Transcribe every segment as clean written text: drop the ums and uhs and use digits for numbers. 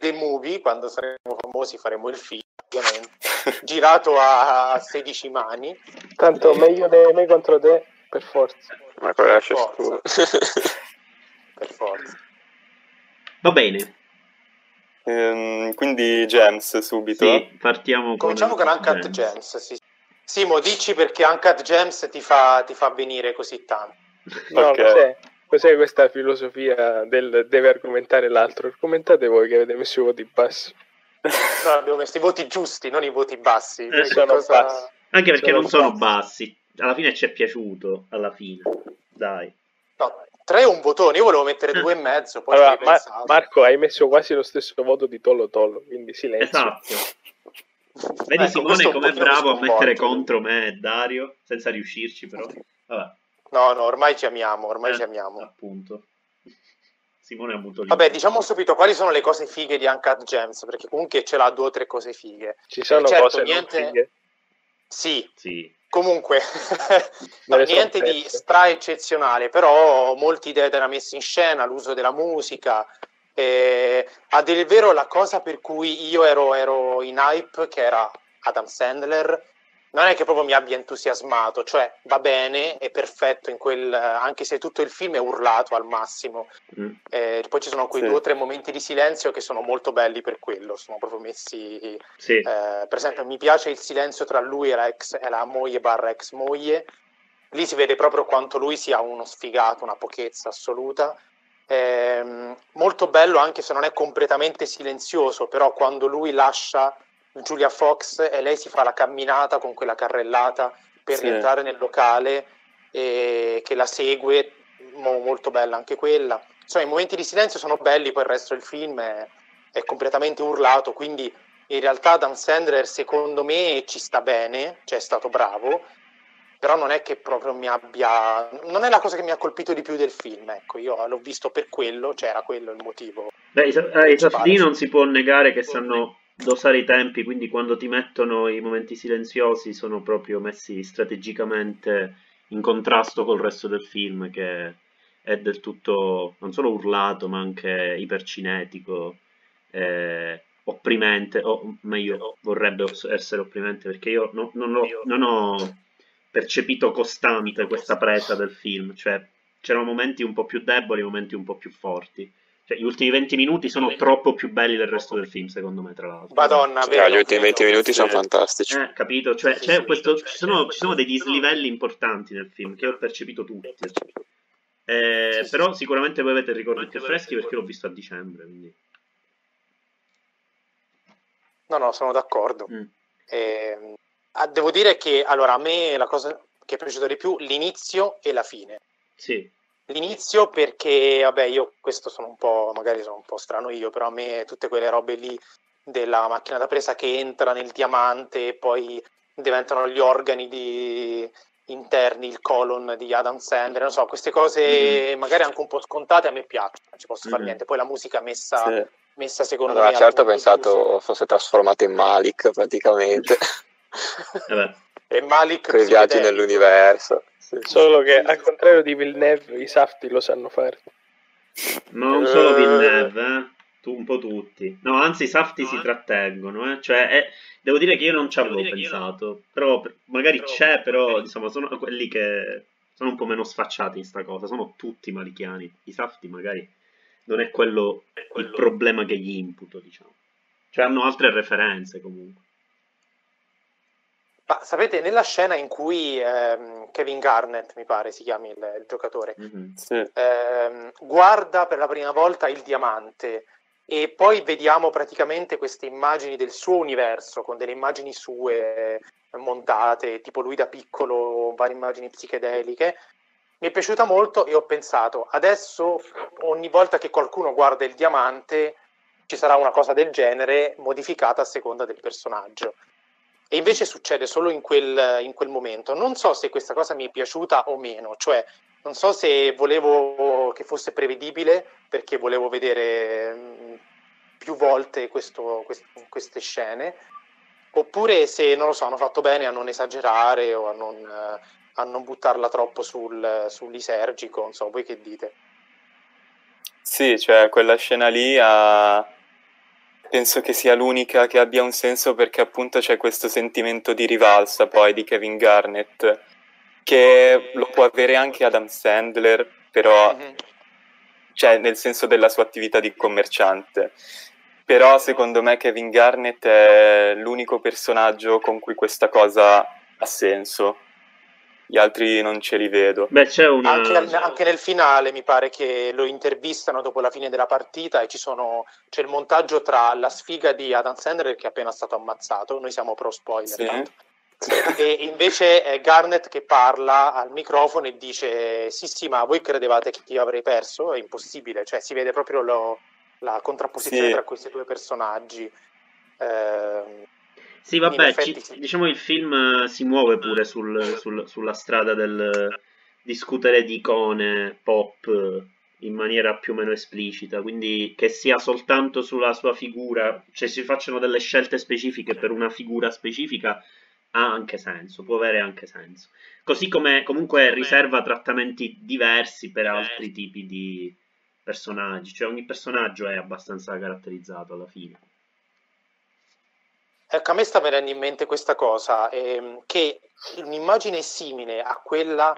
The movie, quando saremo famosi faremo il film, ovviamente, girato a 16 mani. Tanto meglio di me contro te, per forza. Ma quello lascia tu. Per forza. Va bene. Quindi Gems subito. Sì, partiamo con Uncut Gems. Sì. Simo, dici perché Uncut Gems ti fa venire così tanto. No, okay. Cos'è questa filosofia del deve argomentare l'altro? Argomentate voi che avete messo i voti bassi. No, abbiamo messo i voti giusti, non i voti bassi. Bassi. Anche perché non sono bassi. Alla fine ci è piaciuto, alla fine. Dai. No, 3 è un votone, io volevo mettere 2,5. Poi allora, Marco, hai messo quasi lo stesso voto di Tolo Tolo, quindi silenzio. Esatto. Vedi Simone com'è bravo a mettere contro me e Dario, senza riuscirci però. Vabbè. No, ormai ci amiamo. Appunto. Simone ha avuto lì. Vabbè, diciamo subito quali sono le cose fighe di Uncut Gems, perché comunque ce l'ha 2 o 3 cose fighe. Ci sono cose non fighe? Sì. Comunque, niente di stra-eccezionale, però molti idee della messa in scena, l'uso della musica. A del vero la cosa per cui io ero in hype, che era Adam Sandler, non è che proprio mi abbia entusiasmato, cioè va bene, è perfetto in quel, anche se tutto il film è urlato al massimo. Poi ci sono quei 2 o 3 momenti di silenzio che sono molto belli per quello, sono proprio messi. Sì. Per esempio mi piace il silenzio tra lui e la moglie / ex moglie, lì si vede proprio quanto lui sia uno sfigato, una pochezza assoluta. Molto bello anche se non è completamente silenzioso, però quando lui lascia Julia Fox e lei si fa la camminata con quella carrellata per rientrare nel locale che la segue, molto bella anche quella. Insomma, i momenti di silenzio sono belli, poi il resto del film è completamente urlato, quindi in realtà Dan Sandler secondo me ci sta bene, cioè è stato bravo, però non è che proprio non è la cosa che mi ha colpito di più del film, ecco, io l'ho visto per quello, cioè era quello il motivo. Beh, i Safdie non si può negare che sanno dosare i tempi, quindi quando ti mettono i momenti silenziosi sono proprio messi strategicamente in contrasto col resto del film, che è del tutto non solo urlato ma anche ipercinetico, opprimente, o meglio vorrebbe essere opprimente, perché io non ho percepito costante questa presa del film, cioè c'erano momenti un po' più deboli, momenti un po' più forti. Cioè, gli ultimi 20 minuti sono troppo più belli del resto del film, secondo me, tra l'altro. Madonna, vero, gli ultimi 20 minuti sono fantastici. Capito? Cioè, ci sono dei dislivelli importanti nel film che ho percepito tutti. Però sicuramente voi avete ricordi più freschi perché l'ho visto a dicembre. Quindi. No, sono d'accordo. Devo dire che allora a me la cosa che è piaciuta di più l'inizio e la fine. Sì. L'inizio perché, vabbè, io questo magari sono un po' strano io, però a me tutte quelle robe lì della macchina da presa che entra nel diamante e poi diventano gli organi interni, il colon di Adam Sandler, non so, queste cose magari anche un po' scontate a me piacciono, non ci posso fare niente. Poi la musica messa secondo me... Certo, ho pensato fosse trasformata in Malik praticamente. E Malik... Quei viaggi nell'universo... Solo che al contrario di Villeneuve i Safdie lo sanno fare. Non solo Villeneuve, un po' tutti. No, anzi i Safdie si trattengono, Cioè, devo dire che io non ci avevo pensato, però magari insomma, sono quelli che sono un po' meno sfacciati in sta cosa, sono tutti malichiani. I Safdie magari non è quello il problema che gli imputo, diciamo. Cioè hanno altre referenze comunque. Ma sapete, nella scena in cui Kevin Garnett, mi pare si chiami il giocatore, guarda per la prima volta il diamante e poi vediamo praticamente queste immagini del suo universo, con delle immagini sue montate, tipo lui da piccolo, varie immagini psichedeliche. Mi è piaciuta molto e ho pensato, adesso ogni volta che qualcuno guarda il diamante ci sarà una cosa del genere modificata a seconda del personaggio. E invece succede solo in quel momento. Non so se questa cosa mi è piaciuta o meno, cioè non so se volevo che fosse prevedibile perché volevo vedere più volte queste scene, oppure se, non lo so, hanno fatto bene a non esagerare o a non buttarla troppo sull'isergico, non so, voi che dite? Sì, cioè quella scena lì penso che sia l'unica che abbia un senso, perché appunto c'è questo sentimento di rivalsa poi di Kevin Garnett, che lo può avere anche Adam Sandler, però cioè nel senso della sua attività di commerciante. Però secondo me Kevin Garnett è l'unico personaggio con cui questa cosa ha senso, gli altri non ce li vedo. Beh, c'è una... anche nel finale mi pare che lo intervistano dopo la fine della partita e c'è il montaggio tra la sfiga di Adam Sandler, che è appena stato ammazzato, noi siamo pro spoiler, sì. Tanto. E invece è Garnett che parla al microfono e dice sì ma voi credevate che io avrei perso? È impossibile, cioè si vede proprio la contrapposizione, sì, tra questi due personaggi. Sì, vabbè, effetti, sì. Diciamo il film si muove pure sulla strada del discutere di icone pop in maniera più o meno esplicita, quindi che sia soltanto sulla sua figura, cioè si facciano delle scelte specifiche per una figura specifica, ha anche senso, può avere anche senso. Così come comunque riserva trattamenti diversi per altri tipi di personaggi, cioè ogni personaggio è abbastanza caratterizzato alla fine. Ecco, a me sta venendo in mente questa cosa, che un'immagine simile a quella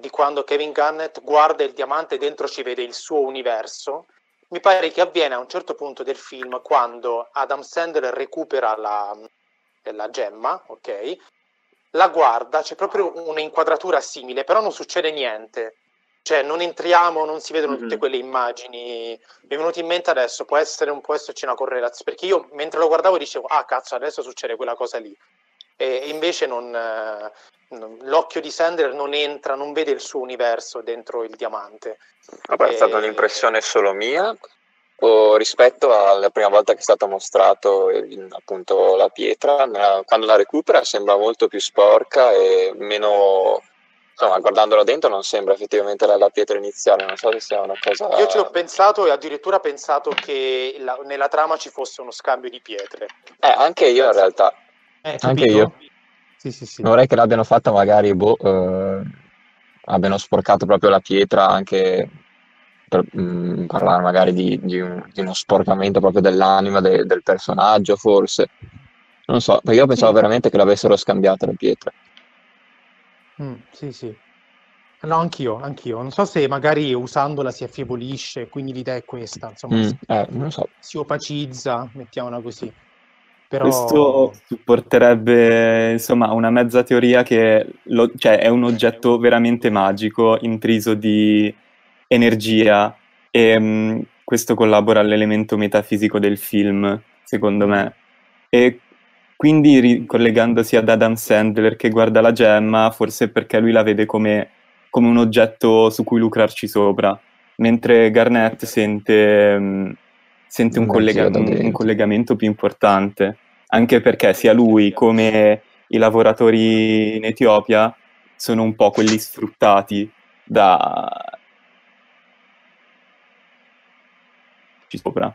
di quando Kevin Garnett guarda il diamante e dentro ci vede il suo universo, mi pare che avviene a un certo punto del film quando Adam Sandler recupera la gemma, ok? La guarda, c'è proprio un'inquadratura simile, però non succede niente. Cioè non entriamo, non si vedono tutte quelle immagini. Mi è venuto in mente adesso, può esserci una correlazione, perché io mentre lo guardavo dicevo cazzo, adesso succede quella cosa lì, e invece l'occhio di Sandler non entra, non vede il suo universo dentro il diamante. Vabbè, è stata un'impressione solo mia o rispetto alla prima volta che è stato mostrato appunto la pietra, quando la recupera sembra molto più sporca e meno... Insomma, guardandola dentro non sembra effettivamente la pietra iniziale, non so se sia una cosa... Io ci ho pensato e addirittura pensato che nella trama ci fosse uno scambio di pietre. Anche io in realtà. Anche io. Sì. Vorrei che l'abbiano fatta magari, abbiano sporcato proprio la pietra, anche per parlare magari di uno sporcamento proprio dell'anima del personaggio, forse. Non so, perché io pensavo veramente che l'avessero scambiata la pietra. Sì. No, anch'io. Non so se magari usandola si affievolisce, quindi l'idea è questa, insomma, non so. Si opacizza, mettiamola così. Però... Questo supporterebbe, insomma, una mezza teoria che cioè è un oggetto veramente magico, intriso di energia, e questo collabora all'elemento metafisico del film, secondo me. E quindi ricollegandosi ad Adam Sandler che guarda la gemma, forse perché lui la vede come un oggetto su cui lucrarci sopra, mentre Garnett sente un collegamento più importante, anche perché sia lui come i lavoratori in Etiopia sono un po' quelli sfruttati sopra.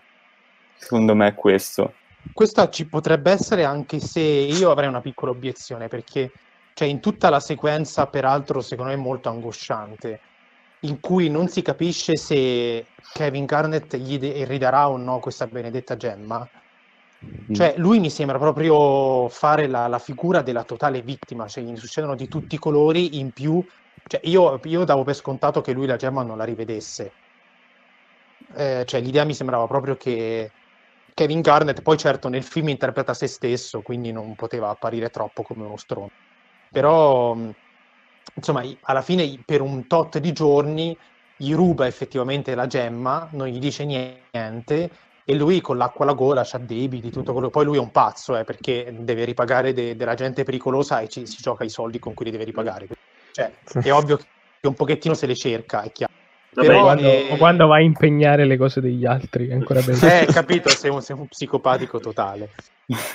Secondo me è questo. Questa ci potrebbe essere, anche se io avrei una piccola obiezione, perché cioè, in tutta la sequenza, peraltro secondo me molto angosciante, in cui non si capisce se Kevin Garnett gli ridarà o no questa benedetta gemma, cioè lui mi sembra proprio fare la figura della totale vittima, cioè gli succedono di tutti i colori, in più cioè, io davo per scontato che lui la gemma non la rivedesse, cioè l'idea mi sembrava proprio che Kevin Garnett, poi certo nel film interpreta se stesso, quindi non poteva apparire troppo come uno stronzo, però insomma alla fine per un tot di giorni gli ruba effettivamente la gemma, non gli dice niente, e lui con l'acqua alla gola c'ha debiti, tutto quello. Poi lui è un pazzo, perché deve ripagare della gente pericolosa e si gioca i soldi con cui li deve ripagare. Cioè, è ovvio che un pochettino se le cerca, è chiaro. Vabbè, però quando va a impegnare le cose degli altri è ancora bello. Capito, sei un psicopatico totale.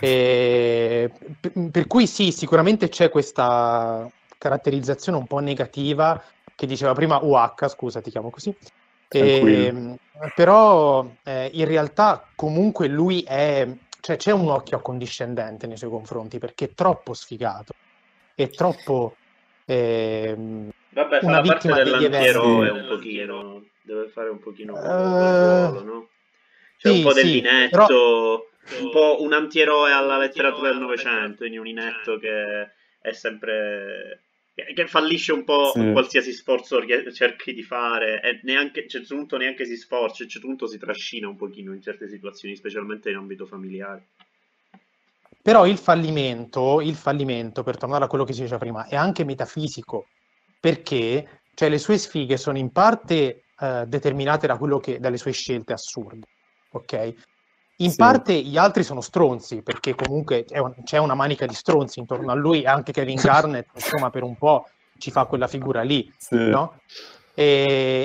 Per cui sì, sicuramente c'è questa caratterizzazione un po' negativa che diceva prima UH, scusa, ti chiamo così. Però in realtà comunque lui c'è un occhio accondiscendente nei suoi confronti, perché è troppo sfigato, è troppo... Vabbè, fa la parte dell'antieroe un pochino, deve fare un pochino ruolo, no? C'è un po' del inetto, però... un po' un antieroe alla letteratura del Novecento, in un inetto che è sempre... che fallisce un po' qualsiasi sforzo cerchi di fare, e neanche, c'è tutto, neanche si sforza, c'è tutto, si trascina un pochino in certe situazioni, specialmente in ambito familiare. Però il fallimento, per tornare a quello che si diceva prima, è anche metafisico, perché cioè, le sue sfighe sono in parte determinate dalle sue scelte assurde, ok? In parte gli altri sono stronzi, perché comunque c'è una manica di stronzi intorno a lui, anche Kevin Garnett, insomma, per un po' ci fa quella figura lì, no?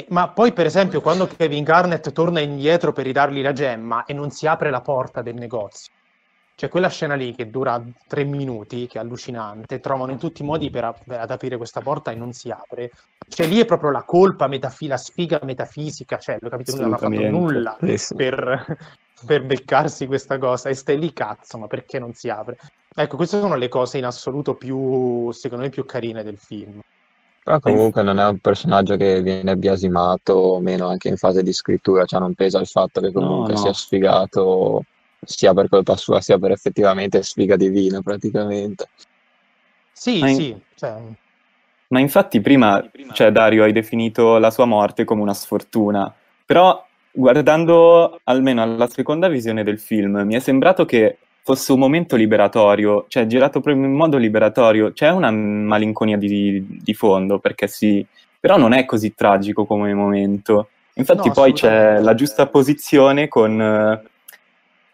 Ma poi, per esempio, quando Kevin Garnett torna indietro per ridargli la gemma e non si apre la porta del negozio, cioè quella scena lì che dura 3 minuti, che è allucinante, trovano in tutti i modi per ad aprire questa porta e non si apre, cioè lì è proprio la colpa, la sfiga metafisica, cioè lo capito, non hanno fatto nulla per beccarsi questa cosa, e stai lì, cazzo, ma perché non si apre? Ecco, queste sono le cose in assoluto più, secondo me, più carine del film. Però comunque non è un personaggio che viene biasimato, o meno, anche in fase di scrittura, cioè non pesa il fatto che comunque sia sfigato, sia per colpa sua, sia per effettivamente sfiga divina, praticamente. Ma infatti prima, cioè, Dario, hai definito la sua morte come una sfortuna, però guardando almeno alla seconda visione del film mi è sembrato che fosse un momento liberatorio, cioè girato proprio in modo liberatorio. C'è una malinconia di fondo, perché però non è così tragico come momento. Infatti no, poi c'è la giusta posizione con...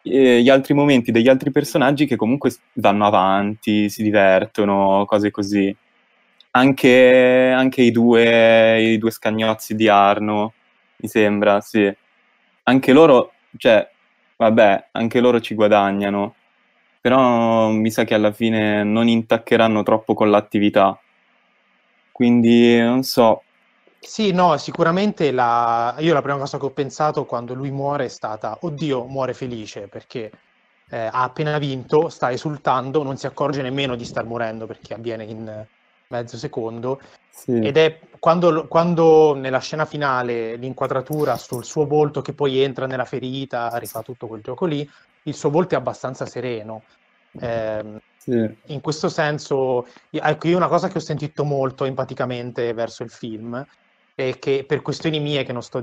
gli altri momenti degli altri personaggi che comunque vanno avanti, si divertono, cose così. Anche i due scagnozzi di Arno, mi sembra, sì. Anche loro, cioè, vabbè, anche loro ci guadagnano, però mi sa che alla fine non intaccheranno troppo con l'attività. Quindi, non so. Sì, no, sicuramente io la prima cosa che ho pensato quando lui muore è stata, oddio, muore felice, perché ha appena vinto, sta esultando, non si accorge nemmeno di star morendo, perché avviene in mezzo secondo, ed è quando nella scena finale l'inquadratura sul suo volto che poi entra nella ferita, rifà tutto quel gioco lì, il suo volto è abbastanza sereno. In questo senso, ecco, io una cosa che ho sentito molto empaticamente verso il film, che per questioni mie che non sto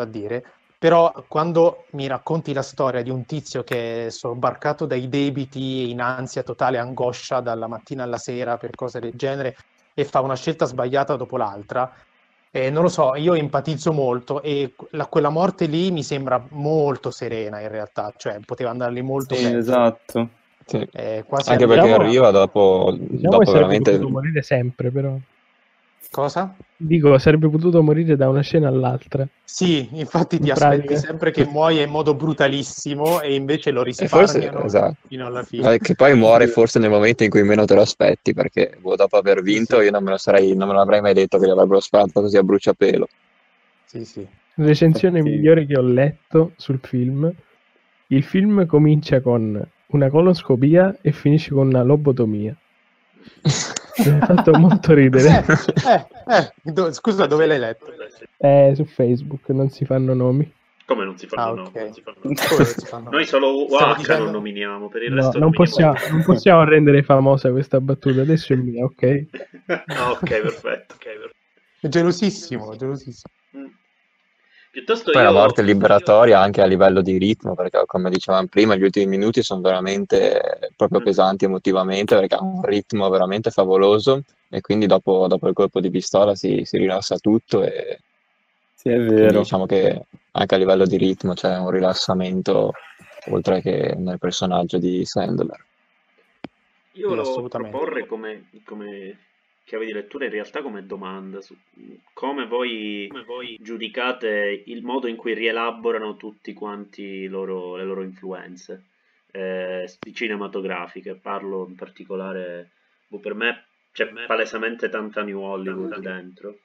a dire, però quando mi racconti la storia di un tizio che è sobbarcato dai debiti, in ansia totale, angoscia dalla mattina alla sera per cose del genere, e fa una scelta sbagliata dopo l'altra, non lo so, io empatizzo molto, e quella morte lì mi sembra molto serena in realtà, cioè poteva andargli molto bene. Esatto. Sì. Quasi anche perché arriva dopo veramente... Sarebbe potuto morire sempre, però. Cosa? Dico, sarebbe potuto morire da una scena all'altra. Sì, infatti ti aspetti sempre che muoia in modo brutalissimo, e invece lo risparmiano fino alla fine. Che poi muore forse nel momento in cui meno te lo aspetti, perché dopo aver vinto io non me l'avrei mai detto che gli avrebbero sparato così a bruciapelo. Sì. Recensione migliore che ho letto sul film. Il film comincia con una coloscopia e finisce con una lobotomia. Mi ha fatto molto ridere. Scusa, dove l'hai letto? Su Facebook, non si fanno nomi. Come non si fanno nomi? Okay. Noi solo non nominiamo, per il resto non possiamo rendere famosa questa battuta, adesso è mia, ok? Ok, perfetto. Gelosissimo. Piuttosto poi la morte liberatoria anche a livello di ritmo, perché come dicevamo prima gli ultimi minuti sono veramente proprio pesanti emotivamente, perché ha un ritmo veramente favoloso, e quindi dopo il colpo di pistola si rilassa tutto, e diciamo che anche a livello di ritmo c'è un rilassamento oltre che nel personaggio di Sandler. Io lo proporrei come chiave di lettura, in realtà come domanda, su come voi giudicate il modo in cui rielaborano tutti quanti le loro influenze cinematografiche. Parlo in particolare, per me c'è palesemente tanta New Hollywood dentro,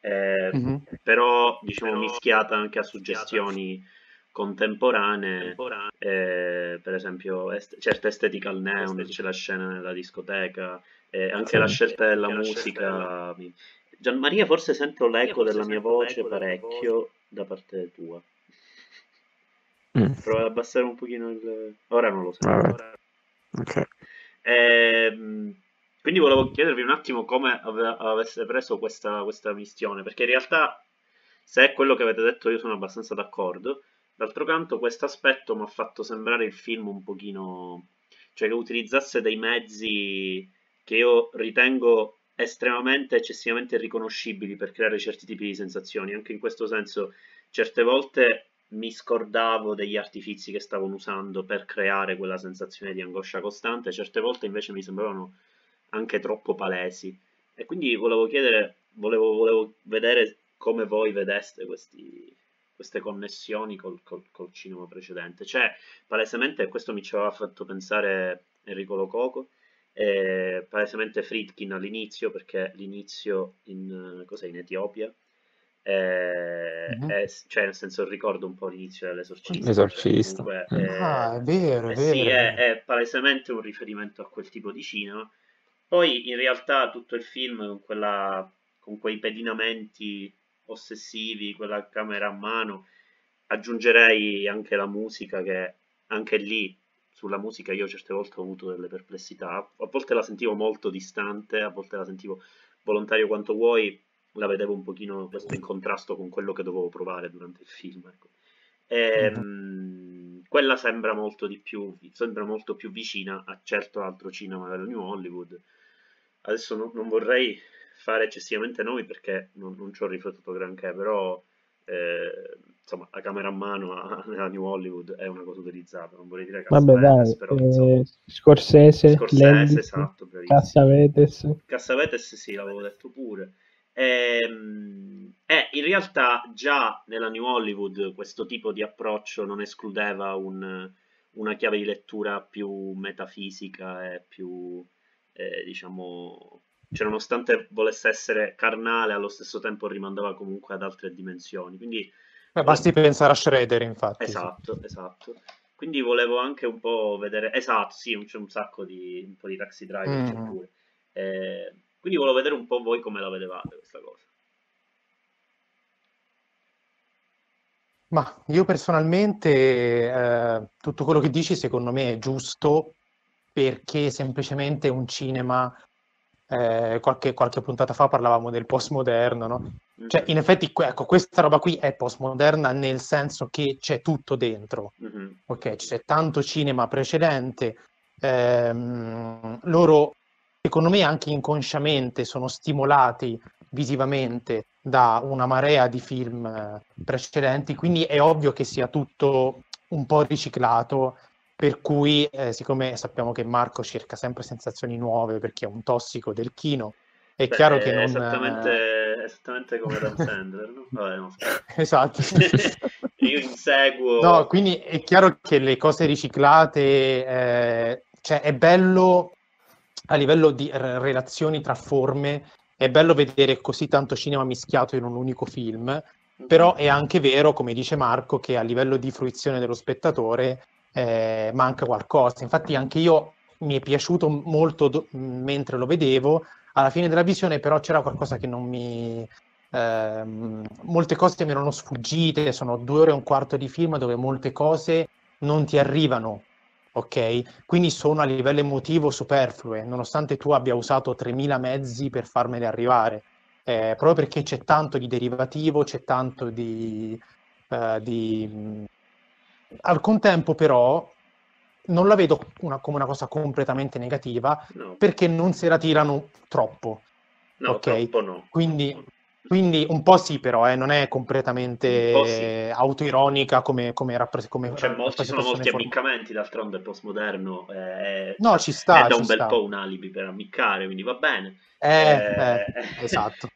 però diciamo mischiata anche a suggestioni contemporanee, per esempio certa estetica al neon, c'è la scena nella discoteca, anche la scelta della musica. Gianmaria, forse sento l'eco della mia voce parecchio da parte tua. Prova ad abbassare un pochino il... Ora non lo so. Okay. Quindi volevo chiedervi un attimo come avesse preso questa missione, perché in realtà, se è quello che avete detto, io sono abbastanza d'accordo. D'altro canto, questo aspetto mi ha fatto sembrare il film un pochino... cioè che utilizzasse dei mezzi che io ritengo estremamente, eccessivamente riconoscibili per creare certi tipi di sensazioni. Anche in questo senso, certe volte mi scordavo degli artifici che stavano usando per creare quella sensazione di angoscia costante, certe volte invece mi sembravano anche troppo palesi. E quindi volevo vedere come voi vedeste queste connessioni col cinema precedente. Cioè, palesemente, questo mi ci aveva fatto pensare Enrico Lo Coco, palesemente Friedkin all'inizio, perché l'inizio in Etiopia, cioè nel senso ricordo un po' l'inizio dell'Esorcista. L'esorcista. È vero. Sì, è palesemente un riferimento a quel tipo di cinema. Poi in realtà tutto il film con quei pedinamenti ossessivi, quella camera a mano, aggiungerei anche la musica, che anche lì sulla musica io certe volte ho avuto delle perplessità, a volte la sentivo molto distante, a volte la sentivo volontario quanto vuoi, la vedevo un pochino in contrasto con quello che dovevo provare durante il film, ecco. Quella sembra molto più vicina a certo altro cinema della New Hollywood. Adesso non vorrei fare eccessivamente nomi perché non ci ho riflettuto granché, però insomma, la camera a mano nella New Hollywood è una cosa utilizzata, non vorrei dire Cassavetes, però insomma, Scorsese, esatto, bravissimo. Cassavetes sì, l'avevo detto pure. In realtà già nella New Hollywood questo tipo di approccio non escludeva una chiave di lettura più metafisica e più diciamo, cioè nonostante volesse essere carnale, allo stesso tempo rimandava comunque ad altre dimensioni. Quindi basti pensare a Schroeder, infatti. Esatto. Quindi volevo anche un po' vedere, esatto, sì, c'è un po' di Taxi Driver c'è pure. Quindi volevo vedere un po' voi come la vedevate questa cosa. Ma io personalmente tutto quello che dici secondo me è giusto, perché semplicemente un cinema, qualche puntata fa parlavamo del postmoderno, no? Cioè in effetti ecco, questa roba qui è postmoderna nel senso che c'è tutto dentro, ok? C'è tanto cinema precedente, loro secondo me anche inconsciamente sono stimolati visivamente da una marea di film precedenti, quindi è ovvio che sia tutto un po' riciclato, per cui siccome sappiamo che Marco cerca sempre sensazioni nuove perché è un tossico del kino, è chiaro che non... Esattamente come Adam Sandler, no? Vabbè, no. Esatto. Io inseguo... No, quindi è chiaro che le cose riciclate, cioè è bello a livello di relazioni tra forme, è bello vedere così tanto cinema mischiato in un unico film, però è anche vero, come dice Marco, che a livello di fruizione dello spettatore manca qualcosa. Infatti anche io mi è piaciuto molto mentre lo vedevo, alla fine della visione però c'era qualcosa che non mi... molte cose che mi erano sfuggite, sono 2 ore e un quarto di film dove molte cose non ti arrivano, ok? Quindi sono a livello emotivo superflue, nonostante tu abbia usato 3000 mezzi per farmele arrivare, proprio perché c'è tanto di derivativo, c'è tanto di... Al contempo però non la vedo come una cosa completamente negativa, no, perché non se la tirano troppo, no, ok? Troppo no. Quindi Quindi un po' sì, però non è completamente autoironica come rappresentazione. Cioè, ci sono molti ammiccamenti, d'altronde il postmoderno no, ci sta, è da un bel po' un alibi per ammiccare, quindi va bene. Esatto.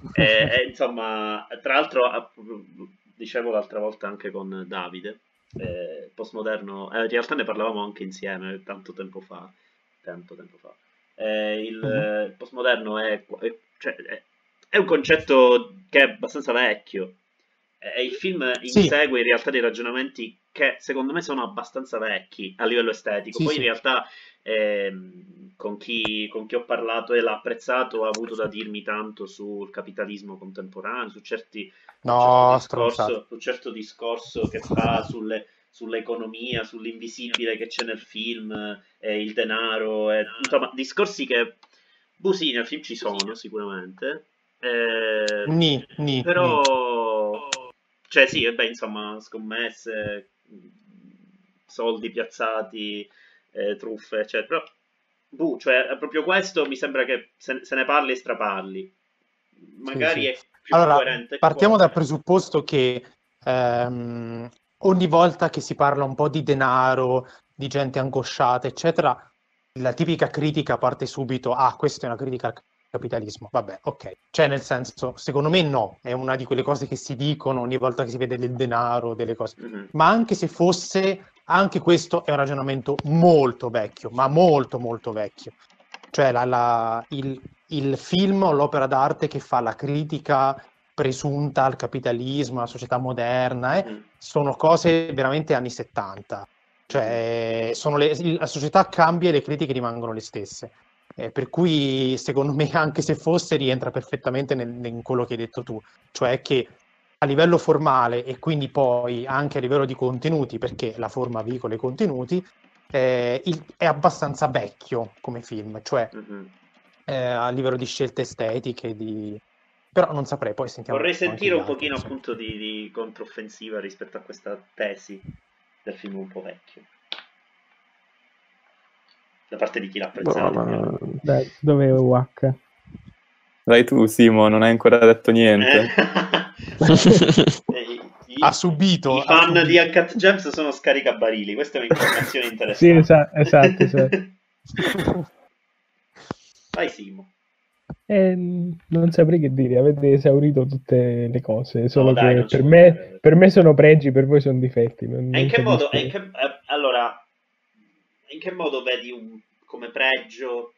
Insomma, tra l'altro, dicevo l'altra volta anche con Davide, postmoderno, in realtà ne parlavamo anche insieme tanto tempo fa. Il postmoderno è un concetto che è abbastanza vecchio e il film insegue in realtà dei ragionamenti che secondo me sono abbastanza vecchi a livello estetico. In realtà con chi ho parlato e l'ha apprezzato ha avuto da dirmi tanto sul capitalismo contemporaneo, su certo discorso che fa sull'economia, sull'invisibile che c'è nel film, il denaro, insomma discorsi che nel film ci sono sicuramente. Cioè sì, insomma, scommesse, soldi piazzati, truffe, eccetera. Però, cioè, proprio questo mi sembra che se ne parli e straparli. Magari è più coerente. Partiamo dal presupposto che ogni volta che si parla un po' di denaro, di gente angosciata, eccetera, la tipica critica parte subito, questa è una critica al capitalismo, vabbè, ok. Cioè, nel senso, secondo me no, è una di quelle cose che si dicono ogni volta che si vede del denaro, delle cose. Ma anche se fosse, anche questo è un ragionamento molto vecchio, ma molto molto vecchio. Cioè, il film o l'opera d'arte che fa la critica presunta al capitalismo, alla società moderna, sono cose veramente anni 70. Cioè, la società cambia e le critiche rimangono le stesse. Per cui, secondo me, anche se fosse, rientra perfettamente in quello che hai detto tu. Cioè che a livello formale e quindi poi anche a livello di contenuti, perché la forma veicola i contenuti, è abbastanza vecchio come film. Cioè, a livello di scelte estetiche, però non saprei, poi sentiamo. Vorrei sentire un pochino appunto di controffensiva rispetto a questa tesi del film un po' vecchio da parte di chi l'ha apprezzato. Dove è UH? Vai tu, Simo, non hai ancora detto niente. I fan di Uncut Gems sono scaricabarili, questa è un'informazione interessante. Sì, esatto. Vai Simo. Non saprei che dire, avete esaurito tutte le cose, solo che per me sono pregi, per voi sono difetti. In che modo vedi come pregio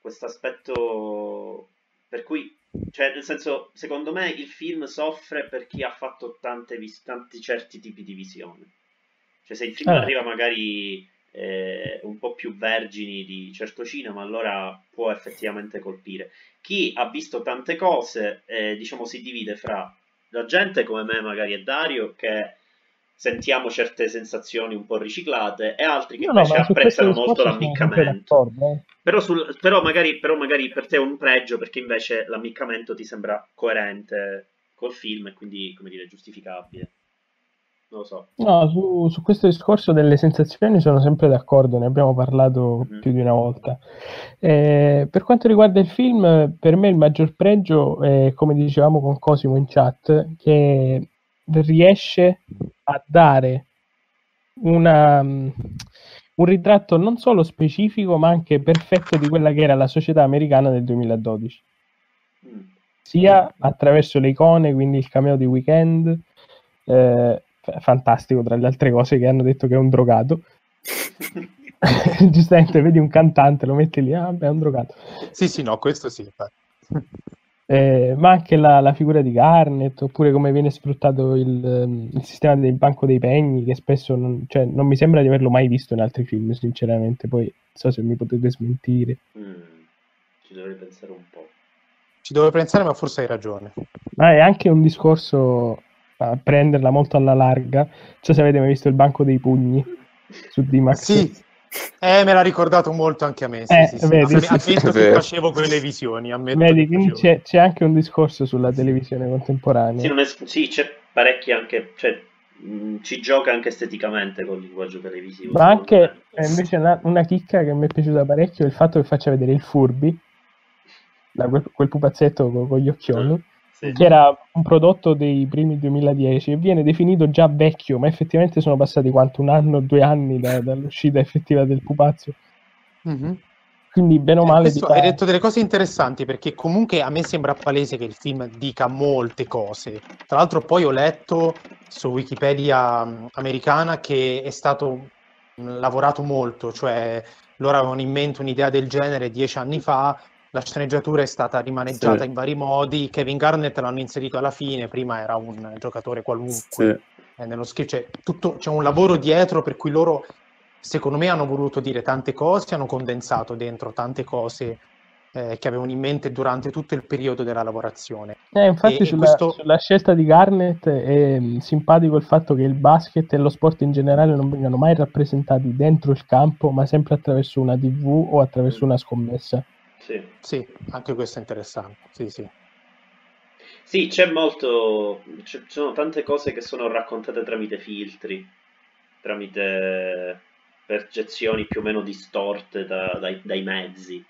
questo aspetto, per cui, cioè, nel senso, secondo me il film soffre per chi ha fatto tanti certi tipi di visione. Cioè, se il film arriva magari un po' più vergini di certo cinema, allora può effettivamente colpire. Chi ha visto tante cose, si divide fra la gente come me, magari, e Dario, che sentiamo certe sensazioni un po' riciclate, e altri che invece apprezzano molto l'ammiccamento. Però magari per te è un pregio, perché invece l'ammiccamento ti sembra coerente col film e quindi, come dire, giustificabile. Non lo so. No, su questo discorso delle sensazioni sono sempre d'accordo, ne abbiamo parlato più di una volta. Per quanto riguarda il film, per me il maggior pregio è, come dicevamo con Cosimo in chat, che riesce a dare un ritratto non solo specifico ma anche perfetto di quella che era la società americana del 2012, sia attraverso le icone, quindi il cameo di Weeknd, fantastico, tra le altre cose, che hanno detto che è un drogato. Giustamente, vedi un cantante, lo metti lì, beh, è un drogato. Questo sì. Ma anche la figura di Garnett, oppure come viene sfruttato il sistema del banco dei pegni, che spesso non mi sembra di averlo mai visto in altri film, sinceramente. Poi non so se mi potete smentire. Ci dovrei pensare un po'. Ci dovrei pensare, ma forse hai ragione. Ma è anche un discorso a prenderla molto alla larga. Se avete mai visto il banco dei pugni su D-Max. Me l'ha ricordato molto anche a me. Ammetto che facevo quelle visioni. C'è anche un discorso sulla televisione contemporanea. C'è parecchia anche. Ci gioca anche esteticamente col linguaggio televisivo. Ma anche invece una chicca che mi è piaciuta parecchio è il fatto che faccia vedere il Furby, quel pupazzetto con gli occhioni. sì, che era un prodotto dei primi 2010 e viene definito già vecchio, ma effettivamente sono passati quanto, 1 anno, 2 anni dall'uscita effettiva del pupazzo. Mm-hmm. Quindi bene o male hai detto delle cose interessanti, perché comunque a me sembra palese che il film dica molte cose. Tra l'altro poi ho letto su Wikipedia americana che è stato lavorato molto, cioè loro avevano in mente un'idea del genere 10 anni fa, la sceneggiatura è stata rimaneggiata in vari modi, Kevin Garnett l'hanno inserito alla fine, prima era un giocatore qualunque, nello scherzo, cioè, tutto, c'è un lavoro dietro per cui loro secondo me hanno voluto dire tante cose, hanno condensato dentro tante cose che avevano in mente durante tutto il periodo della lavorazione. Infatti sulla scelta di Garnett è simpatico il fatto che il basket e lo sport in generale non vengano mai rappresentati dentro il campo, ma sempre attraverso una TV o attraverso una scommessa. Sì, sì, anche questo è interessante. Sì, sì. Sì, c'è molto, ci sono tante cose che sono raccontate tramite filtri, tramite percezioni più o meno distorte dai mezzi.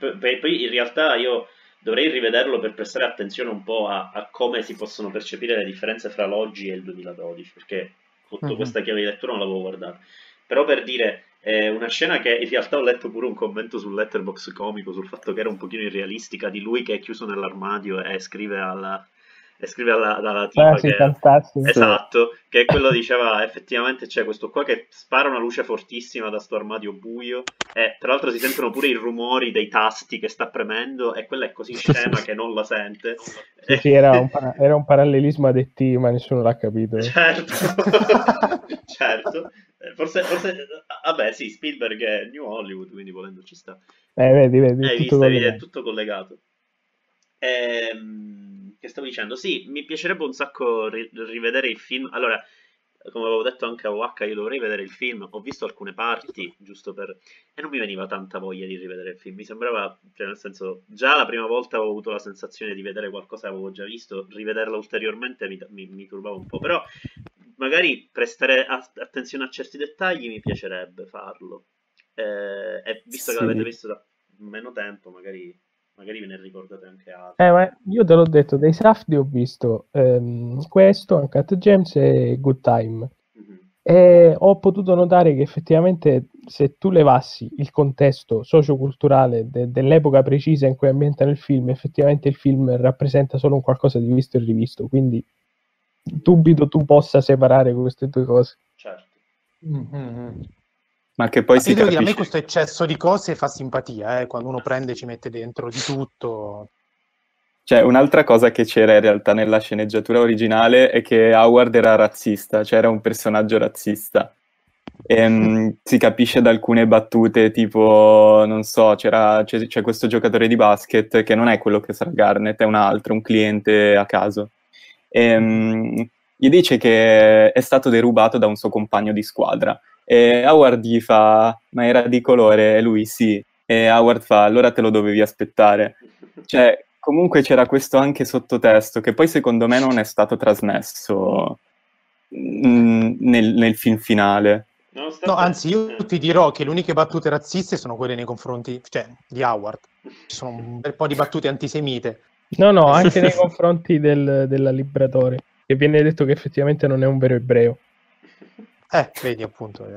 Poi in realtà io dovrei rivederlo per prestare attenzione un po' a come si possono percepire le differenze fra l'oggi e il 2012, perché tutta questa chiave di lettura non l'avevo guardata. Però per dire, una scena che in realtà ho letto pure un commento su Letterboxd comico sul fatto che era un pochino irrealistica, di lui che è chiuso nell'armadio e scrive alla... E scrive alla tipa che, esatto, che quello diceva effettivamente c'è questo qua che spara una luce fortissima da sto armadio buio e tra l'altro si sentono pure i rumori dei tasti che sta premendo e quella è così scema che non la sente. Sì, era un parallelismo a DT, ma nessuno l'ha capito. Certo, certo. Forse, vabbè sì, Spielberg è New Hollywood, quindi volendo ci sta. Vedi, è tutto collegato. Che stavo dicendo, sì, mi piacerebbe un sacco rivedere il film. Allora, come avevo detto anche a Waka, io dovrei vedere il film, ho visto alcune parti, giusto per... e non mi veniva tanta voglia di rivedere il film, mi sembrava, cioè nel senso, già la prima volta avevo avuto la sensazione di vedere qualcosa che avevo già visto, rivederla ulteriormente mi turbava un po', però magari prestare attenzione a certi dettagli mi piacerebbe farlo, e visto che l'avete visto da meno tempo, magari ve ne ricordate anche altri. Ma io te l'ho detto, dei Safdie ho visto questo, Uncut Gems e Good Time. Mm-hmm. E ho potuto notare che effettivamente se tu levassi il contesto socioculturale dell'epoca precisa in cui ambienta il film, effettivamente il film rappresenta solo un qualcosa di visto e rivisto, quindi dubito tu possa separare queste due cose. Certo. Mm-hmm. Ma che poi si capisce. A me questo eccesso di cose fa simpatia, quando uno prende e ci mette dentro di tutto. Cioè, un'altra cosa che c'era in realtà nella sceneggiatura originale è che Howard era razzista, cioè era un personaggio razzista. Si capisce da alcune battute, tipo, non so, c'è questo giocatore di basket che non è quello che sarà Garnett, è un altro, un cliente a caso. Gli dice che è stato derubato da un suo compagno di squadra. E Howard gli fa: ma era di colore? E lui sì. E Howard fa: allora te lo dovevi aspettare. Cioè, comunque c'era questo anche sottotesto che poi secondo me non è stato trasmesso nel film finale. No, anzi, io ti dirò che le uniche battute razziste sono quelle nei confronti, cioè, di Howard. Ci sono un bel po' di battute antisemite. No, anche nei confronti della Libratore, che viene detto che effettivamente non è un vero ebreo. Vedi appunto.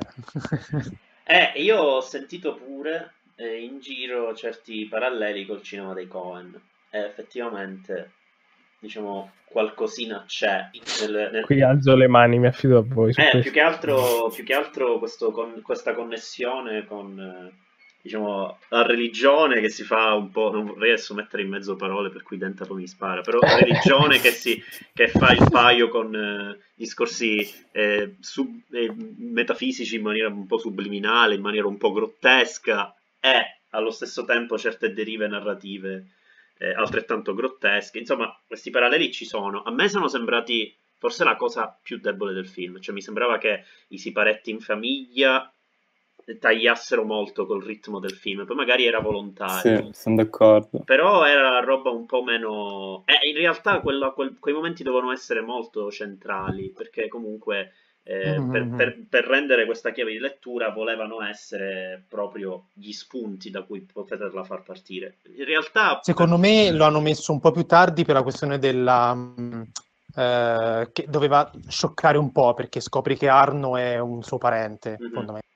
Io ho sentito pure in giro certi paralleli col cinema dei Coen. Effettivamente, diciamo, qualcosina c'è. Qui alzo le mani, mi affido a voi. Più che altro questa connessione con, diciamo, la religione che si fa un po', non vorrei adesso mettere in mezzo parole per cui Denta poi mi spara, però la religione che fa il paio con discorsi metafisici in maniera un po' subliminale, in maniera un po' grottesca, e allo stesso tempo certe derive narrative altrettanto grottesche. Insomma, questi paralleli ci sono. A me sono sembrati forse la cosa più debole del film, cioè mi sembrava che i siparetti in famiglia tagliassero molto col ritmo del film, poi magari era volontario. Sì, sono d'accordo. Però era roba un po' meno... in realtà quei momenti devono essere molto centrali, perché comunque Per rendere questa chiave di lettura volevano essere proprio gli spunti da cui poterla far partire. In realtà secondo me lo hanno messo un po' più tardi per la questione della che doveva scioccare un po', perché scopri che Arno è un suo parente fondamentalmente.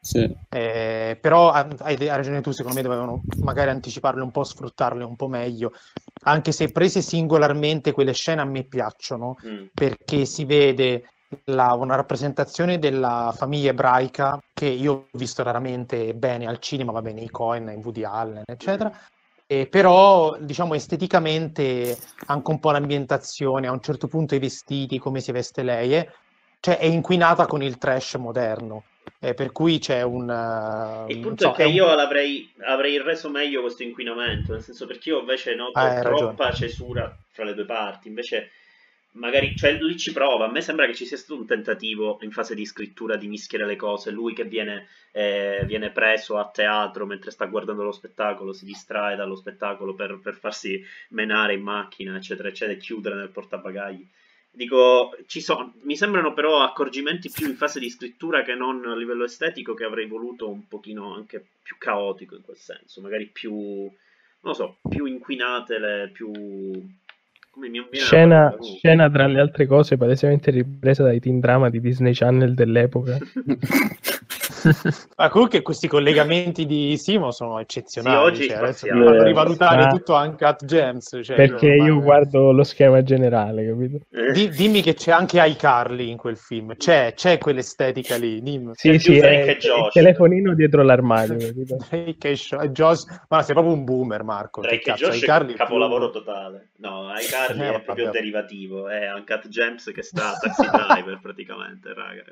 Sì. Però hai ragione tu, secondo me dovevano magari anticiparle un po', sfruttarle un po' meglio, anche se prese singolarmente quelle scene a me piacciono perché si vede una rappresentazione della famiglia ebraica che io ho visto raramente bene al cinema, va bene, i Coen, i Woody Allen, eccetera, però diciamo esteticamente anche un po' l'ambientazione, a un certo punto i vestiti, come si veste lei, cioè è inquinata con il trash moderno, per cui c'è un... Il punto è che io l'avrei reso meglio questo inquinamento, nel senso, perché io invece noto troppa cesura fra le due parti, invece... Magari, cioè, lui ci prova. A me sembra che ci sia stato un tentativo in fase di scrittura di mischiare le cose. Lui che viene preso a teatro mentre sta guardando lo spettacolo, si distrae dallo spettacolo per farsi menare in macchina, eccetera, eccetera, e chiudere nel portabagagli. Dico, mi sembrano però accorgimenti più in fase di scrittura che non a livello estetico, che avrei voluto un pochino anche più caotico in quel senso. Magari più, non lo so, più inquinate, più... Scena tra le altre cose palesemente ripresa dai teen drama di Disney Channel dell'epoca. Ma comunque questi collegamenti di Simo sono eccezionali, sì, adesso mi fanno rivalutare tutto anche Uncut Gems, perché io guardo lo schema generale, capito? Dimmi che c'è anche iCarly in quel film, c'è quell'estetica lì, dimmi. Sì, è il telefonino dietro l'armadio, capito? Drake e Josh, ma sei proprio un boomer, Marco. Drake e Josh è capolavoro totale. No, iCarly è proprio derivativo, è Uncut Gems che sta a Taxi Driver praticamente, raga.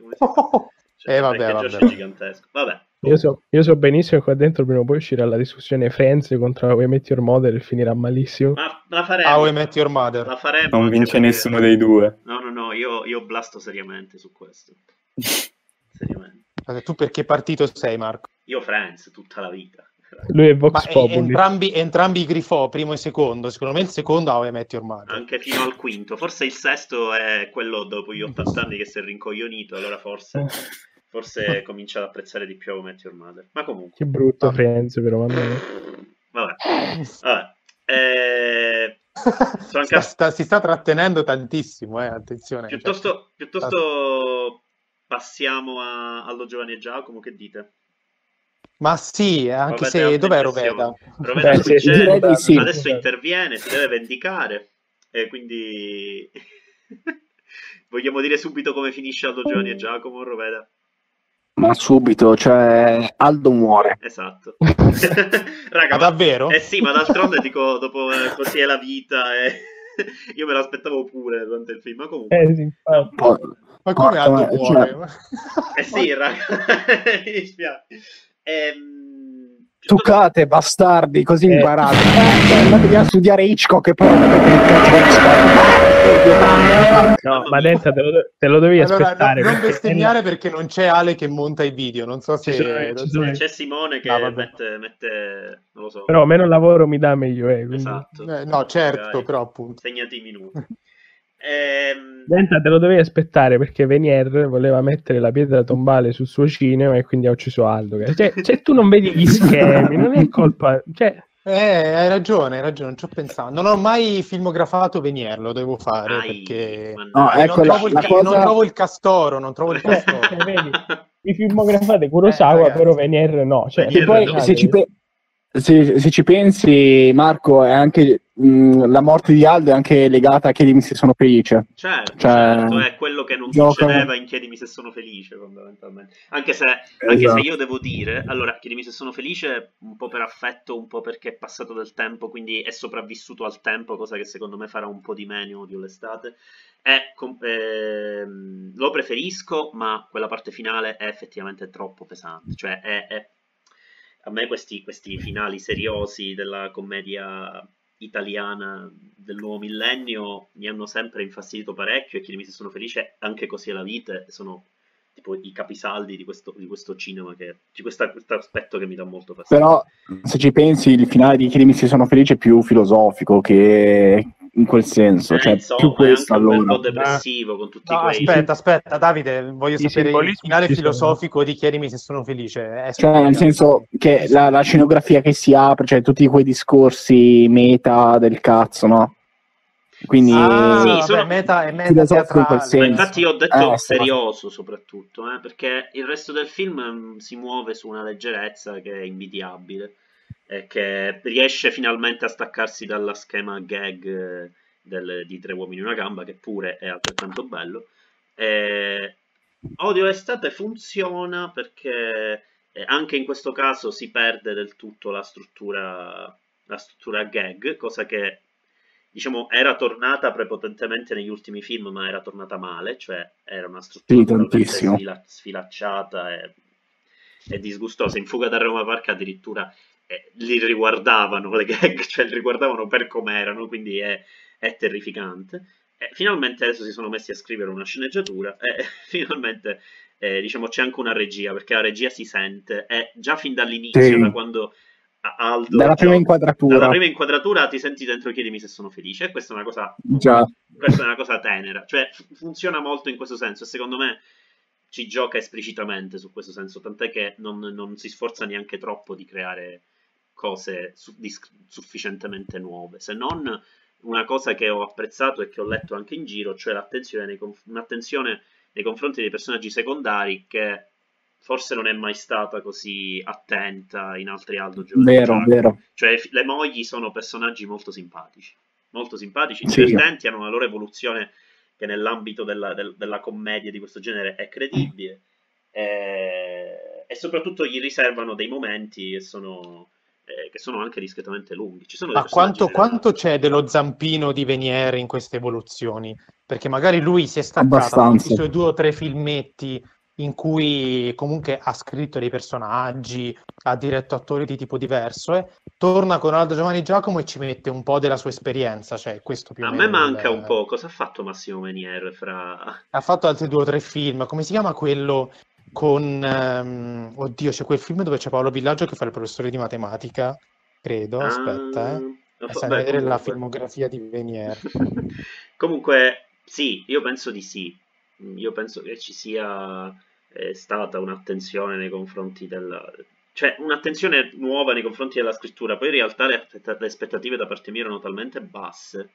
Vabbè. È gigantesco. Vabbè. Io so benissimo che qua dentro prima o poi uscirà la discussione Friends contro How I Met Your Mother e finirà malissimo. Ma la faremo. How I Met Your Mother. La faremo. Non vince nessuno dei due. No, io blasto seriamente su questo. Seriamente. Allora, tu perché partito sei, Marco? Io Friends tutta la vita. Lui è Vox Populi. Entrambi i Grifò, primo e secondo. Secondo me il secondo How I Met Your Mother. Anche fino al quinto. Forse il sesto è quello dopo gli 80 anni che si è rincoglionito, allora forse comincia ad apprezzare di più How I Met Your Mother. Ma comunque... Che brutto Friends, però. Vabbè. Si sta trattenendo tantissimo, attenzione. Piuttosto passiamo a Aldo Giovanni e Giacomo, che dite? Ma sì, anche se... Dov'è Roveda? Roveda qui c'è, sì. Adesso interviene, si deve vendicare, e quindi... Vogliamo dire subito come finisce Aldo Giovanni e Giacomo, Roveda? Ma subito, cioè Aldo muore. Esatto. Raga, ma davvero? Eh sì, ma d'altronde dico, dopo così è la vita, io me l'aspettavo pure durante il film, ma comunque... Sì. Ma come Aldo muore? Eh sì, raga, mi dispiace. Tuccate, bastardi, così imparate. Andatevi a studiare Hitchcock e poi avete il cazzo di scuola. No, ma Lenza, te lo dovevi aspettare. Non bestemmiare perché non c'è Ale che monta i video. Non so se c'è Simone che mette. Non lo so. Però meno lavoro mi dà meglio. Esatto. No, certo, però appunto. Segnati i minuti. Lenta, te lo dovevi aspettare perché Venier voleva mettere la pietra tombale sul suo cinema e quindi ha ucciso Aldo. Cioè tu non vedi gli schemi, non è colpa. Hai ragione, non ci ho pensato. Non ho mai filmografato Venier, lo devo fare perché non trovo il castoro, non trovo il castoro. Vedi, mi filmografate Kurosawa, però Venier no. Cioè, Venier poi, no. Se ci pensi, Marco, è anche la morte di Aldo è anche legata a Chiedimi se sono felice. Certo, è quello che non succedeva in Chiedimi se sono felice, fondamentalmente. Anche se io devo dire, allora, Chiedimi se sono felice un po' per affetto, un po' perché è passato del tempo, quindi è sopravvissuto al tempo, cosa che secondo me farà un po' di meno Odio l'estate. Lo preferisco, ma quella parte finale è effettivamente troppo pesante, cioè a me questi finali seriosi della commedia italiana del nuovo millennio mi hanno sempre infastidito parecchio, e Chiedimi se sono felice, anche così è la vita, sono tipo i capisaldi di questo cinema, di questo aspetto che mi dà molto fastidio. Però se ci pensi, il finale di Chiedimi se sono felice è più filosofico che in quel senso, cioè insomma, più questo allora. Un po' depressivo con tutti quei... Aspetta, Davide, voglio sapere il finale filosofico di Chiedimi se sono felice. Cioè, nel senso che la scenografia che si apre, cioè tutti quei discorsi meta del cazzo, no? Quindi sì, sono meta e meta teatrale. Infatti io ho detto serioso soprattutto, perché il resto del film si muove su una leggerezza che è invidiabile e che riesce finalmente a staccarsi dalla schema gag di Tre uomini e una gamba, che pure è altrettanto bello. Odio l'estate funziona perché anche in questo caso si perde del tutto la struttura gag, cosa che diciamo era tornata prepotentemente negli ultimi film, ma era tornata male, cioè era una struttura sfilacciata e disgustosa. In Fuga da Roma Park addirittura li riguardavano le gag, cioè li riguardavano per com'erano, quindi è terrificante. Finalmente adesso si sono messi a scrivere una sceneggiatura e finalmente diciamo c'è anche una regia, perché la regia si sente già fin dall'inizio, da quando... Aldo, dalla prima inquadratura ti senti dentro Chiedimi se sono felice, e questa è una cosa tenera, cioè funziona molto in questo senso, e secondo me ci gioca esplicitamente su questo senso, tant'è che non si sforza neanche troppo di creare cose sufficientemente nuove, se non una cosa che ho apprezzato e che ho letto anche in giro, cioè un'attenzione nei confronti dei personaggi secondari, che forse non è mai stata così attenta in altri Aldo Giovanni. Vero. Cioè le mogli sono personaggi molto simpatici, divertenti, hanno una loro evoluzione che nell'ambito della commedia di questo genere è credibile, e soprattutto gli riservano dei momenti che sono anche discretamente lunghi. Ci sono quanto c'è dello zampino di Venier in queste evoluzioni? Perché magari lui si è staccato i suoi 2 o 3 filmetti in cui comunque ha scritto dei personaggi, ha diretto attori di tipo diverso, torna con Aldo Giovanni e Giacomo e ci mette un po' della sua esperienza, cioè questo più o meno... A me manca un po', cosa ha fatto Massimo Venier fra... Ha fatto altri 2 o 3 film, come si chiama quello con... oddio, c'è quel film dove c'è Paolo Villaggio che fa il professore di matematica, credo, aspetta, vedere la filmografia di Venier. Comunque, sì, io penso che ci sia stata un'attenzione nei confronti cioè un'attenzione nuova nei confronti della scrittura. Poi in realtà le aspettative da parte mia erano talmente basse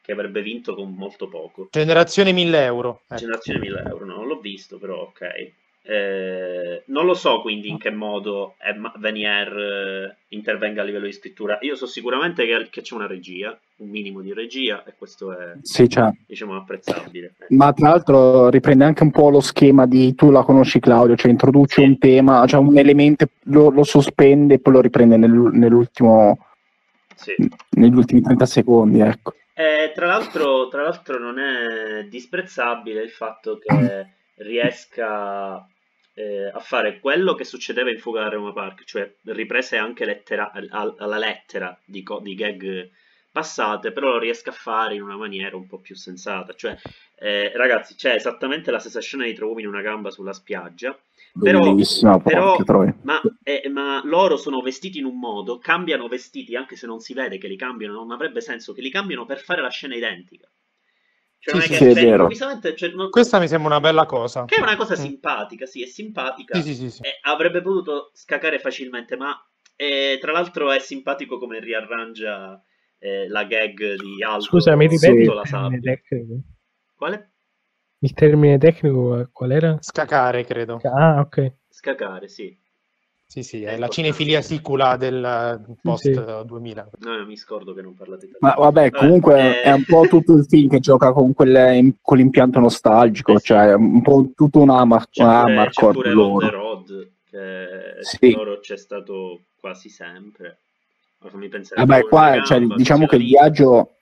che avrebbe vinto con molto poco. Generazione 1000 euro. Ecco. Generazione 1000 euro, no, non l'ho visto, però ok. Non lo so quindi in che modo Venier intervenga a livello di scrittura. Io so sicuramente che c'è una regia, un minimo di regia, e questo è diciamo apprezzabile. Ma tra l'altro riprende anche un po' lo schema di tu la conosci Claudio, cioè introduce un tema, cioè un elemento, lo sospende e poi lo riprende negli ultimi 30 secondi, ecco. Tra l'altro non è disprezzabile il fatto che riesca a fare quello che succedeva in Fuga da Roma Park, cioè riprese anche alla lettera di gag passate, però lo riesca a fare in una maniera un po' più sensata, cioè ragazzi c'è esattamente la stessa scena di Tre uomini e una gamba sulla spiaggia, ma loro sono vestiti in un modo, cambiano vestiti anche se non si vede che li cambiano, non avrebbe senso che li cambiano per fare la scena identica. Cioè, questa mi sembra una bella cosa. Che è una cosa simpatica, sì, è simpatica. Sì. Avrebbe potuto scaccare facilmente, ma tra l'altro è simpatico come riarrangia la gag di Aldo. Scusa, mi ripeti la sabbia. Quale? Il termine tecnico qual era? Scaccare, credo. Ah, ok. Scaccare, sì. Sì, è la cinefilia sicula del post 2000. No, mi scordo che non parlate italiano. Ma vabbè, comunque è un po' tutto il film che gioca con quell'impianto nostalgico, cioè un po' tutta una c'è pure On The Road, che loro c'è stato quasi sempre. Vabbè, qua diciamo che il viaggio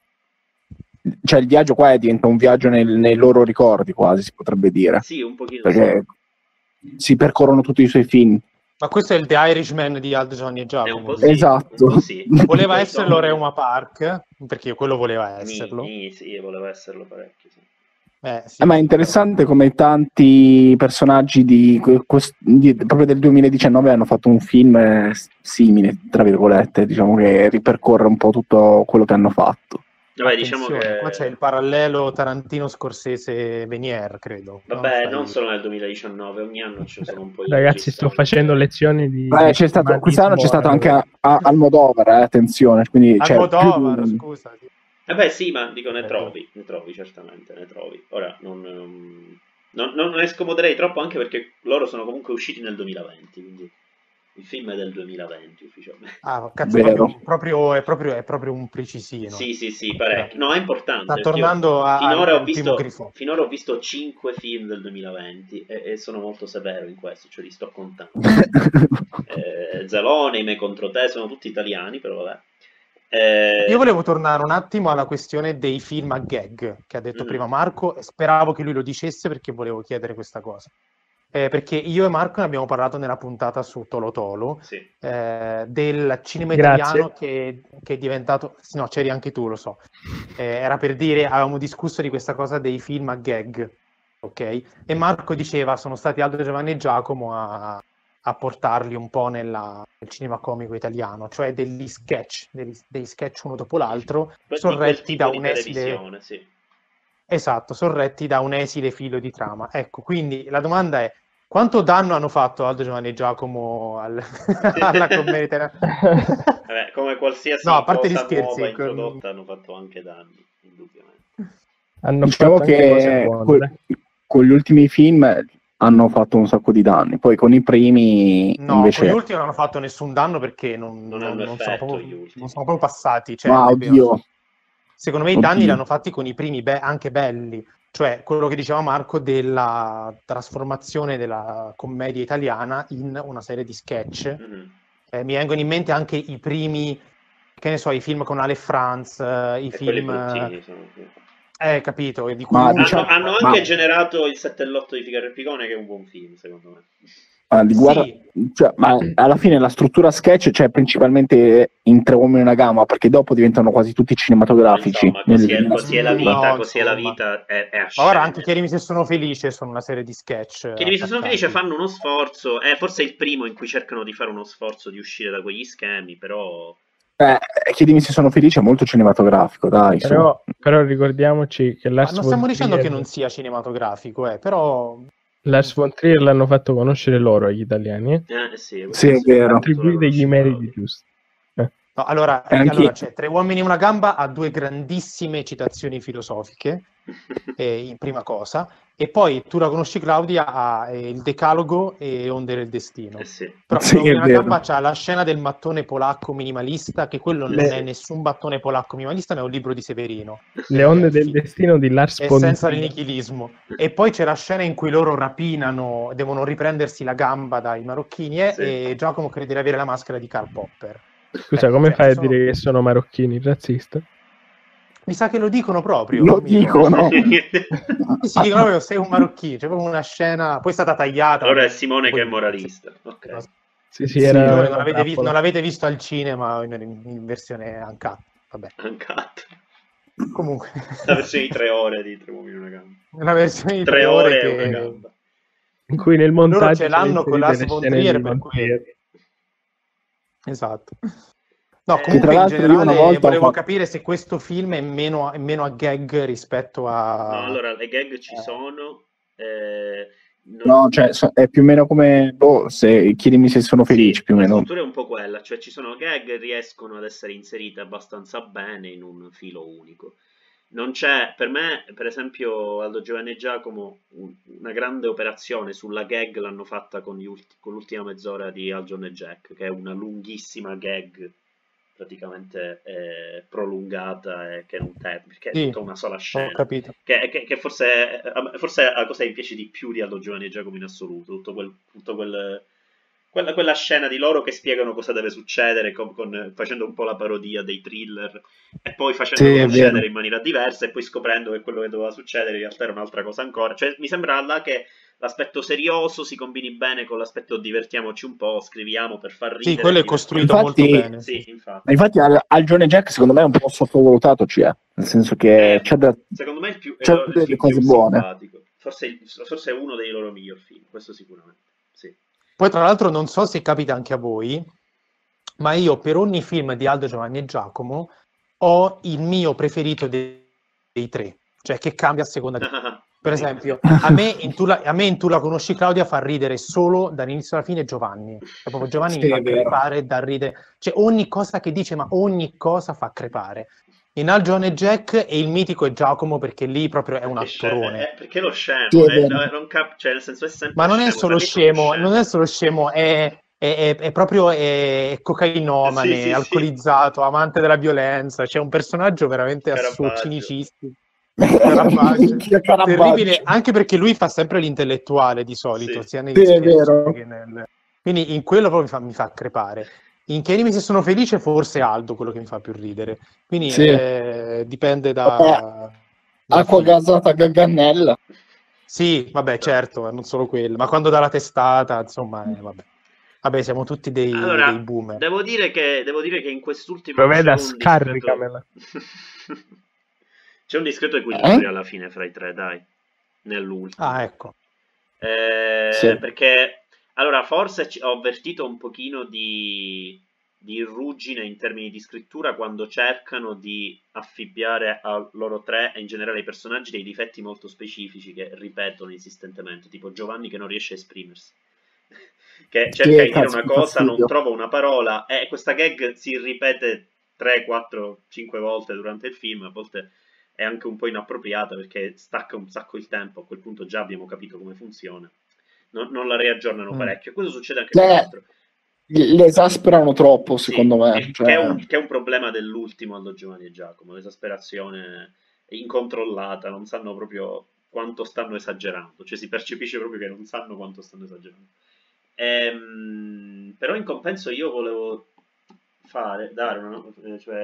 qua diventa un viaggio nei loro ricordi, quasi si potrebbe dire. Sì, un pochino. Perché si percorrono tutti i suoi film. Ma questo è il The Irishman di Aldo Giovanni e Giacomo. Esatto. Voleva esserlo Roma Park, perché quello voleva esserlo. Sì, voleva esserlo parecchio. Sì. Sì. Ma è interessante come tanti personaggi proprio del 2019 hanno fatto un film simile, tra virgolette, diciamo che ripercorre un po' tutto quello che hanno fatto. Vabbè, diciamo che... Qua c'è il parallelo Tarantino-Scorsese-Venier, credo. Vabbè, no? Non solo nel 2019, ogni anno ci sono un po' di... Ragazzi, sto facendo lezioni di... Beh, c'è stato, quest'anno c'è stato anche Almodovar, attenzione. Quindi, Almodovar, più... scusa. Vabbè, sì, ma dico, ne trovi, certamente, ne trovi. Ora, non ne scomoderei troppo, anche perché loro sono comunque usciti nel 2020, quindi... Il film è del 2020 ufficialmente. Ah, cazzo, è proprio un precisino. Sì, parecchio. No, è importante. Sta tornando a... Finora ho visto 5 film del 2020 e sono molto severo in questo, cioè li sto contando. Zalone, Me contro te, sono tutti italiani, però vabbè. Io volevo tornare un attimo alla questione dei film a gag, che ha detto prima Marco, e speravo che lui lo dicesse perché volevo chiedere questa cosa. Perché io e Marco ne abbiamo parlato nella puntata su Tolo Tolo, sì. Del cinema italiano che è diventato... No, c'eri anche tu, lo so. Era per dire, avevamo discusso di questa cosa dei film a gag, ok? E Marco diceva, sono stati Aldo Giovanni e Giacomo a portarli un po' nel cinema comico italiano, cioè degli sketch uno dopo l'altro, sorretti da un esile... Sì. Esatto, sorretti da un esile filo di trama. Ecco, quindi la domanda è: quanto danno hanno fatto Aldo Giovanni e Giacomo alla commedia? Vabbè, come qualsiasi cosa nuova introdotta hanno fatto anche danni, indubbiamente. Diciamo che con gli ultimi film hanno fatto un sacco di danni, poi con i primi invece... No, con gli ultimi non hanno fatto nessun danno perché non sono proprio passati. Cioè, ma oddio... Secondo me i danni li hanno fatti con i primi anche belli, cioè quello che diceva Marco della trasformazione della commedia italiana in una serie di sketch. Mi vengono in mente anche i primi, che ne so, i film con Ale Franz, i film... capito. Di cui hanno anche generato il 7 e l'8 di Figaro e Picone, che è un buon film, secondo me. Ma alla fine la struttura sketch c'è principalmente in Tre uomini e una gamba, perché dopo diventano quasi tutti cinematografici. Insomma, così è la vita. Ora anche Chiedimi se sono felice sono una serie di sketch. Chiedimi se sono felice fanno uno sforzo, forse è il primo in cui cercano di fare uno sforzo di uscire da quegli schemi, però... Chiedimi se sono felice è molto cinematografico, dai. Però ricordiamoci che Lars non stiamo dicendo che non sia cinematografico, però... Lars von Trier l'hanno fatto conoscere loro agli italiani. Sì, è vero. Attribuite gli meriti giusti. No, allora c'è Tre uomini e una gamba ha 2 grandissime citazioni filosofiche, in prima cosa, e poi Tu la conosci Claudia ha il decalogo e Onde del destino. Però Tre uomini e una gamba c'ha la scena del mattone polacco minimalista, che quello non è nessun mattone polacco minimalista, ma è un libro di Severino. Le onde del destino di Lars von Trier. Senza il nichilismo. E poi c'è la scena in cui loro rapinano, devono riprendersi la gamba dai marocchini e Giacomo crede di avere la maschera di Karl Popper. Scusa, come fai a dire che sono marocchini? Razzista? Mi sa che lo dicono proprio. Lo dicono. Si dicono proprio, sei un marocchino. C'è proprio una scena, poi è stata tagliata. Allora è Simone che è moralista. Okay. Sì, non l'avete visto al cinema in versione Uncut. Vabbè. Uncut. Comunque. La versione di 3 ore di Tre uomini e una gamba. Una versione di 3 ore e una gamba. In cui nel montaggio... Loro ce l'hanno con la Spontrier, per cui... Esatto. No, comunque in generale volevo capire se questo film è meno a gag rispetto a... No, allora, le gag ci sono... No, cioè, è più o meno come... Chiedimi se sono felice, più o meno. La struttura è un po' quella, cioè ci sono gag che riescono ad essere inserite abbastanza bene in un filo unico. Non c'è, per me, per esempio, Aldo Giovanni e Giacomo, una grande operazione sulla gag l'hanno fatta con l'ultima mezz'ora di Aljon e Jack, che è una lunghissima gag praticamente prolungata e che non termina, perché è tutta una sola scena, che forse è la cosa che mi piace di più di Aldo Giovanni e Giacomo in assoluto, quella scena di loro che spiegano cosa deve succedere facendo un po' la parodia dei thriller e poi facendo succedere in maniera diversa e poi scoprendo che quello che doveva succedere in realtà era un'altra cosa ancora. Cioè, mi sembra là che l'aspetto serioso si combini bene con l'aspetto divertiamoci un po', scriviamo per far ridere. Sì, quello è costruito molto bene. Sì, infatti Aljon e Jack secondo me è un po' sottovalutato, nel senso che c'è delle cose buone. Forse è uno dei loro miglior film, questo sicuramente, sì. Poi tra l'altro non so se capita anche a voi, ma io per ogni film di Aldo Giovanni e Giacomo ho il mio preferito dei tre, cioè che cambia a seconda di... Per esempio, a me in Tu la conosci Claudia fa ridere solo dall'inizio alla fine Giovanni. Cioè, proprio Giovanni mi fa crepare da ridere. Cioè, ogni cosa che dice, ma ogni cosa fa crepare. In Aljon e Jack e il mitico è Giacomo, perché lì proprio è un attorone. Perché lo scemo, cioè, nel senso è sempre... Ma non è solo scemo, non è solo scemo, è proprio cocainomane, sì, sì, alcolizzato, sì. Amante della violenza. C'è un personaggio veramente assurdo, cinicissimo. Terribile, anche perché lui fa sempre l'intellettuale di solito, sì, sia nei scherzi che nel... Quindi in quello proprio mi fa crepare. In Chiedimi se sono felice forse Aldo quello che mi fa più ridere. Quindi sì. Dipende da acqua gasata gaganella. Sì, vabbè, certo, non solo quello, ma quando dà la testata, insomma, vabbè, siamo tutti dei boomer. Devo dire che in quest'ultimo Proveda scaricamela. C'è un discreto equilibrio alla fine fra i tre, dai, nell'ultimo. Ah, ecco. Sì. Perché, allora, forse ho avvertito un pochino di ruggine in termini di scrittura quando cercano di affibbiare a loro tre, e in generale ai personaggi, dei difetti molto specifici che ripetono insistentemente, tipo Giovanni che non riesce a esprimersi, che cerca di dire una cosa, non trova una parola, e questa gag si ripete 3, 4, 5 volte durante il film, a volte... è anche un po' inappropriata perché stacca un sacco il tempo, a quel punto già abbiamo capito come funziona, non la riaggiornano parecchio, questo succede anche con altro. L'esasperano troppo, secondo me. Che è un problema dell'ultimo Aldo Giovanni e Giacomo, l'esasperazione incontrollata, non sanno proprio quanto stanno esagerando, cioè si percepisce proprio che non sanno quanto stanno esagerando. Però in compenso io volevo...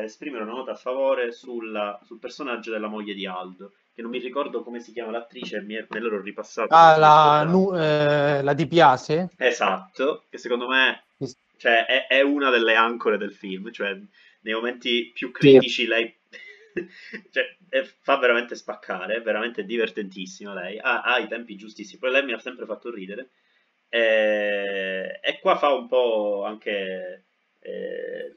esprimere una nota a favore sul personaggio della moglie di Aldo, che non mi ricordo come si chiama l'attrice, me l'ero ripassato. La Di Piase? Esatto, che secondo me è una delle ancore del film, cioè nei momenti più critici lei fa veramente spaccare, è veramente divertentissima lei, ha i tempi giustissimi, poi lei mi ha sempre fatto ridere, e qua fa un po' anche...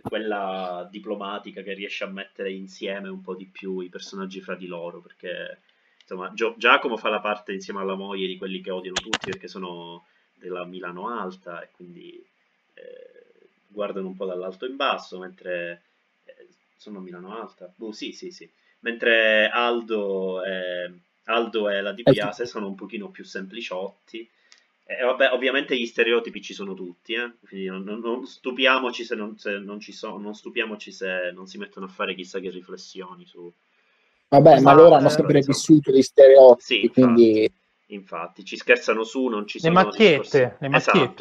quella diplomatica che riesce a mettere insieme un po' di più i personaggi fra di loro, perché insomma Giacomo fa la parte insieme alla moglie di quelli che odiano tutti perché sono della Milano alta e quindi guardano un po' dall'alto in basso, mentre sono Milano alta, sì, mentre Aldo e la Di Piase sono un pochino più sempliciotti. Vabbè, ovviamente gli stereotipi ci sono tutti, quindi non stupiamoci se non si mettono a fare chissà che riflessioni su... Vabbè, ma loro hanno sempre vissuto gli stereotipi, sì, quindi... Infatti, ci scherzano su, non ci sono le macchiette,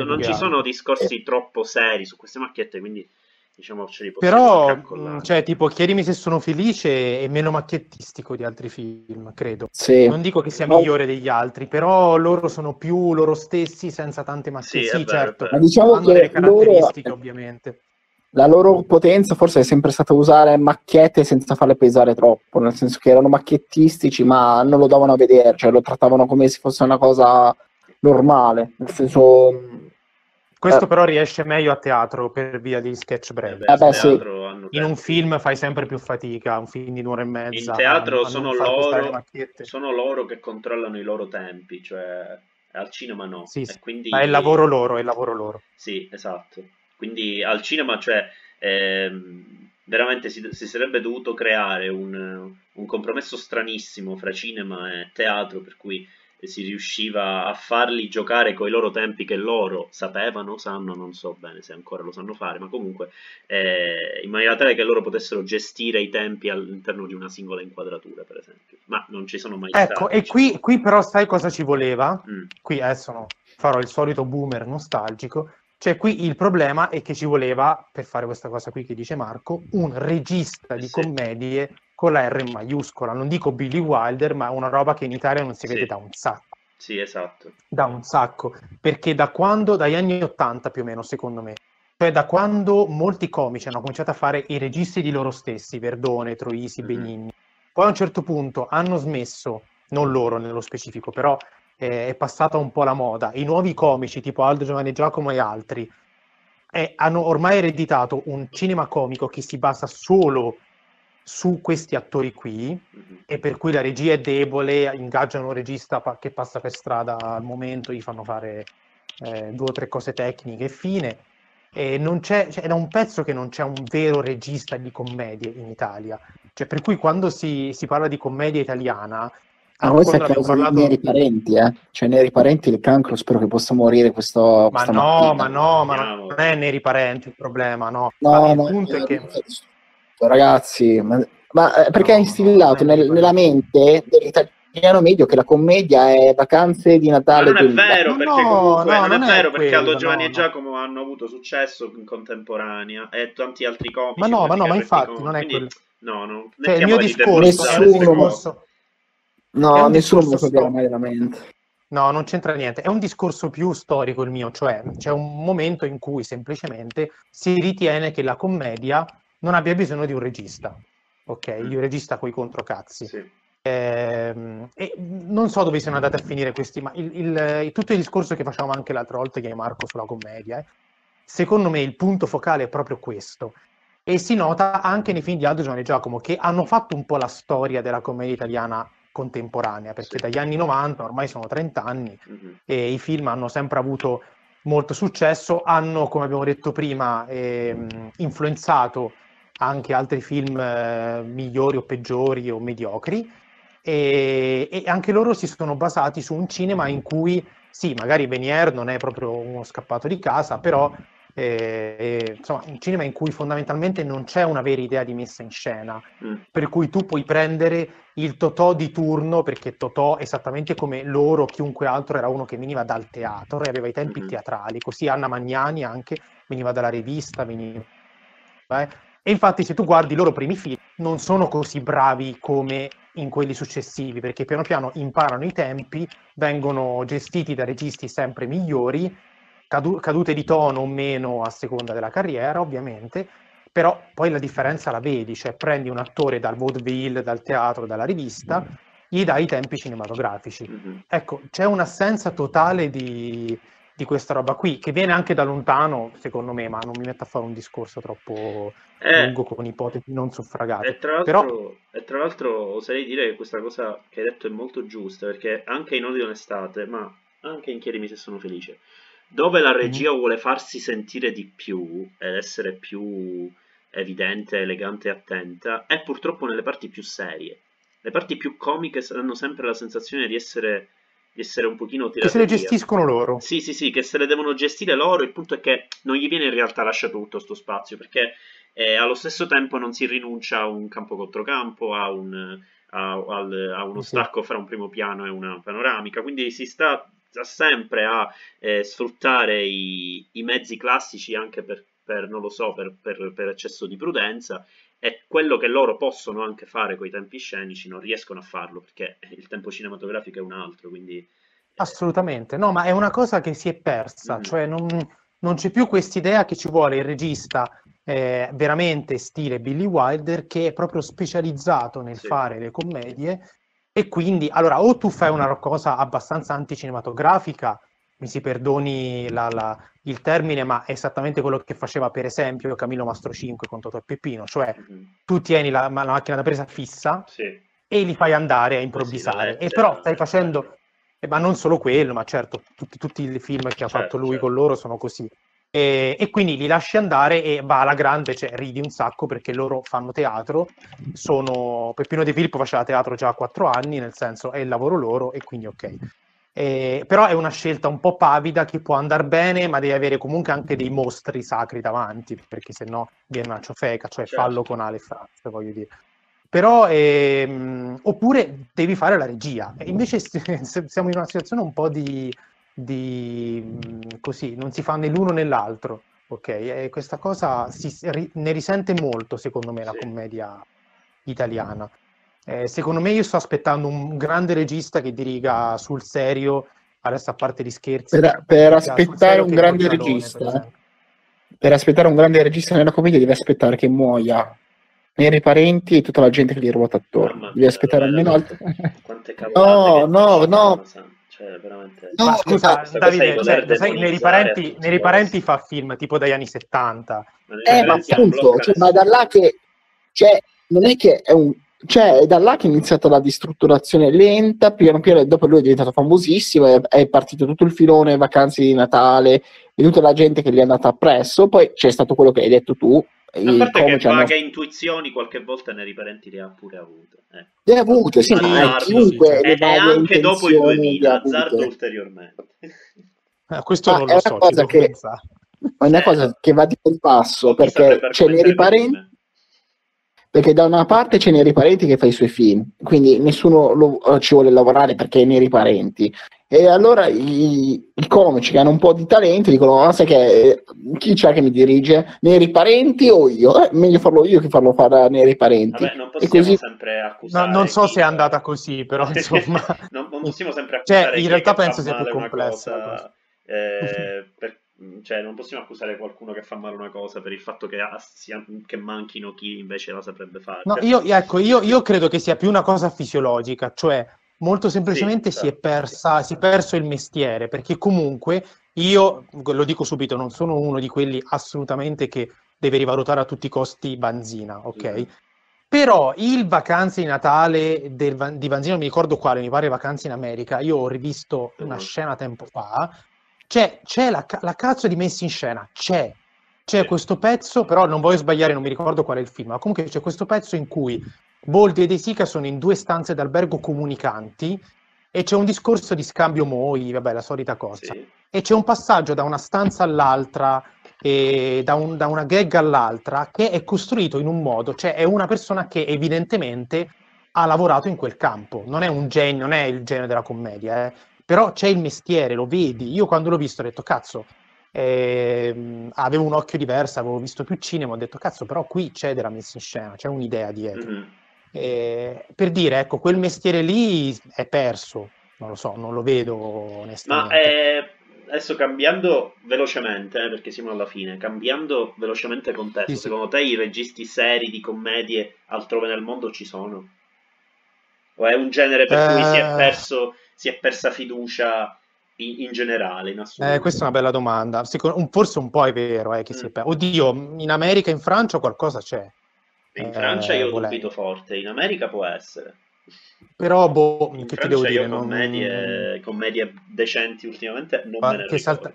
non ci sono discorsi troppo seri su queste macchiette, quindi diciamo ce li possiamo calcolare. Però, cioè, tipo, Chiedimi se sono felice è meno macchiettistico di altri film, credo. Sì. Non dico che sia migliore degli altri, però loro sono più loro stessi senza tante macchiette. Sì, certo, ma diciamo hanno delle caratteristiche, ovviamente. La loro potenza forse è sempre stata usare macchiette senza farle pesare troppo, nel senso che erano macchiettistici, ma non lo davano a vedere, cioè lo trattavano come se fosse una cosa normale, nel senso... Questo però riesce meglio a teatro per via degli sketch brevi. In un film fai sempre più fatica, un film di 1 ora e mezza. In teatro sono loro che controllano i loro tempi, cioè al cinema no. Sì. E quindi... Ma è il lavoro loro. Sì, esatto. Quindi al cinema, cioè, veramente si sarebbe dovuto creare un compromesso stranissimo fra cinema e teatro, per cui... si riusciva a farli giocare coi loro tempi che loro sanno, non so bene se ancora lo sanno fare, ma comunque in maniera tale che loro potessero gestire i tempi all'interno di una singola inquadratura, per esempio, ma non ci sono mai stati. Ecco, e qui però sai cosa ci voleva? Qui adesso farò il solito boomer nostalgico, cioè qui il problema è che ci voleva, per fare questa cosa qui che dice Marco, un regista di commedie con la R maiuscola, non dico Billy Wilder, ma una roba che in Italia non si vede da un sacco. Sì, esatto. Da un sacco, perché dagli anni 80 più o meno, secondo me, cioè da quando molti comici hanno cominciato a fare i registi di loro stessi, Verdone, Troisi, Benigni, poi a un certo punto hanno smesso, non loro nello specifico, però è passata un po' la moda, i nuovi comici tipo Aldo Giovanni e Giacomo e altri, hanno ormai ereditato un cinema comico che si basa solo su questi attori qui, e per cui la regia è debole, ingaggiano un regista che passa per strada al momento, gli fanno fare due o tre cose tecniche e fine. E non c'è, cioè, è da un pezzo che non c'è un vero regista di commedie in Italia, cioè, per cui quando si parla di commedia italiana, ma questo è causa parlato... di Neri Parenti, cioè Neri Parenti, il cancro, spero che possa morire questo. Ma no, mattina. ma non è Neri Parenti il problema, no. No, il punto è che ragazzi, ma perché è instillato nella mente dell'italiano medio che la commedia è Vacanze di Natale. Ma non è vero, perché comunque non è vero perché Aldo Giovanni e Giacomo hanno avuto successo in contemporanea e tanti altri comici. Ma infatti non è quello. No, cioè, il mio discorso. No, nessuno me lo sapeva mai della mente. No, non c'entra niente. È un discorso più storico il mio, cioè c'è un momento in cui semplicemente si ritiene che la commedia non abbia bisogno di un regista, ok? Di un regista coi controcazzi. Sì. E non so dove siano andati a finire questi, ma tutto il discorso che facciamo anche l'altra volta, che è Marco, sulla commedia, secondo me il punto focale è proprio questo. E si nota anche nei film di Aldo Giovanni e Giacomo, che hanno fatto un po' la storia della commedia italiana contemporanea, perché dagli anni 90, ormai sono 30 anni, e i film hanno sempre avuto molto successo, hanno, come abbiamo detto prima, influenzato anche altri film migliori o peggiori o mediocri, e anche loro si sono basati su un cinema in cui, sì, magari Venier non è proprio uno scappato di casa, però insomma, un cinema in cui fondamentalmente non c'è una vera idea di messa in scena, per cui tu puoi prendere il Totò di turno, perché Totò, esattamente come loro, chiunque altro, era uno che veniva dal teatro e aveva i tempi teatrali, così Anna Magnani anche veniva dalla rivista, e infatti se tu guardi i loro primi film non sono così bravi come in quelli successivi, perché piano piano imparano i tempi, vengono gestiti da registi sempre migliori, cadute di tono o meno a seconda della carriera, ovviamente, però poi la differenza la vedi, cioè prendi un attore dal vaudeville, dal teatro, dalla rivista, gli dai i tempi cinematografici. Ecco, c'è un'assenza totale di questa roba qui, che viene anche da lontano, secondo me, ma non mi metto a fare un discorso troppo lungo con ipotesi non suffragate. E tra l'altro oserei dire che questa cosa che hai detto è molto giusta, perché anche in Odio l'estate, ma anche in Chiedimi se sono felice, dove la regia vuole farsi sentire di più ed essere più evidente, elegante e attenta, è purtroppo nelle parti più serie. Le parti più comiche hanno sempre la sensazione di essere un pochino tirate via. Che se le gestiscono loro. Sì, che se le devono gestire loro. Il punto è che non gli viene in realtà lasciato tutto sto spazio, perché allo stesso tempo non si rinuncia a un campo contro campo, a uno stacco fra un primo piano e una panoramica, quindi si sta sempre a sfruttare i mezzi classici anche per non lo so, per eccesso di prudenza, e quello che loro possono anche fare con i tempi scenici non riescono a farlo, perché il tempo cinematografico è un altro, quindi... Assolutamente, no, ma è una cosa che si è persa, cioè non c'è più quest'idea che ci vuole il regista veramente stile Billy Wilder, che è proprio specializzato nel fare le commedie. E quindi, allora, o tu fai una cosa abbastanza anticinematografica, mi si perdoni il termine, ma è esattamente quello che faceva per esempio Camillo Mastro 5 con Totò e Peppino, cioè tu tieni la macchina da presa fissa e li fai andare a improvvisare, e però stai facendo, ma non solo quello, ma certo, tutti i film che ha fatto lui con loro sono così, e quindi li lasci andare e va alla grande, cioè ridi un sacco perché loro fanno teatro, Peppino De Filippo faceva teatro già a 4 anni, nel senso è il lavoro loro, e quindi ok, però è una scelta un po' pavida che può andare bene, ma devi avere comunque anche dei mostri sacri davanti, perché sennò viene una ciofeca, cioè fallo con Ale Franz, voglio dire, però oppure devi fare la regia, e invece siamo in una situazione un po' di così, non si fa né l'uno né l'altro, ok? E questa cosa ne risente molto, secondo me, la commedia italiana. Secondo me, io sto aspettando un grande regista che diriga sul serio, adesso a parte gli scherzi. Per aspettare un grande regista, per aspettare un grande regista nella commedia, devi aspettare che muoia Neri Parenti e tutta la gente che gli ruota attorno. Devi aspettare almeno altro. No. Veramente... No, ma scusa, Davide, sai, Neri Parenti fa film tipo dagli anni 70, ma appunto, cioè, ma da là che cioè, non è che è un... Cioè, è da là che è iniziata la distrutturazione lenta, piano piano, dopo lui è diventato famosissimo, è partito tutto il filone Vacanze di Natale e tutta la gente che gli è andata appresso, poi c'è stato quello che hai detto tu. A parte che vaga intuizioni qualche volta Neri Parenti le ha pure avute. Le ha avute, sì, chiunque le anche dopo il 2000, azzardo ulteriormente. Questo non lo so, è una cosa che va di passo, perché c'è Neri Parenti, perché da una parte c'è Neri Parenti che fa i suoi film, quindi nessuno ci vuole lavorare perché è Neri Parenti, e allora i comici che hanno un po' di talento dicono: ah, sai che chi c'è che mi dirige? Neri Parenti o io? Meglio farlo io che farlo fare a Neri Parenti. Vabbè, non possiamo così... sempre accusare. No, non so se è andata così, però insomma. non possiamo sempre accusare. Cioè, in realtà penso sia più complessa. Cosa, cioè non possiamo accusare qualcuno che fa male una cosa per il fatto che manchino chi invece la saprebbe fare. No, io credo che sia più una cosa fisiologica, cioè molto semplicemente sì, si è perso il mestiere, perché comunque io, lo dico subito, non sono uno di quelli assolutamente che deve rivalutare a tutti i costi Vanzina, ok? Sì. Però il Vacanze di Natale di Vanzina, non mi ricordo quale, mi pare Vacanze in America, io ho rivisto una scena tempo fa. C'è la cazzo di messa in scena, c'è questo pezzo, però non voglio sbagliare, non mi ricordo qual è il film, ma comunque c'è questo pezzo in cui Boldi e De Sica sono in due stanze d'albergo comunicanti e c'è un discorso di scambio moi, vabbè, la solita cosa, sì. E c'è un passaggio da una stanza all'altra, e da una gag all'altra, che è costruito in un modo, cioè è una persona che evidentemente ha lavorato in quel campo, non è un genio, non è il genio della commedia, però c'è il mestiere, lo vedi. Io quando l'ho visto ho detto, cazzo, avevo un occhio diverso, avevo visto più cinema, ho detto, cazzo, però qui c'è della messa in scena, c'è un'idea dietro. Mm-hmm. Per dire, ecco, quel mestiere lì è perso, non lo so, non lo vedo onestamente. Ma adesso cambiando velocemente, perché siamo alla fine, cambiando velocemente contesto, sì. Secondo te i registi seri di commedie altrove nel mondo ci sono? O è un genere per cui si è persa fiducia in generale? In assoluto. Questa è una bella domanda. Forse un po' è vero che si è persa. Oddio, in America, in Francia qualcosa c'è. In Francia io ho dubito forte, in America può essere. Però, boh, in che Francia ti devo dire? Commedie decenti ultimamente non me ne ricordo.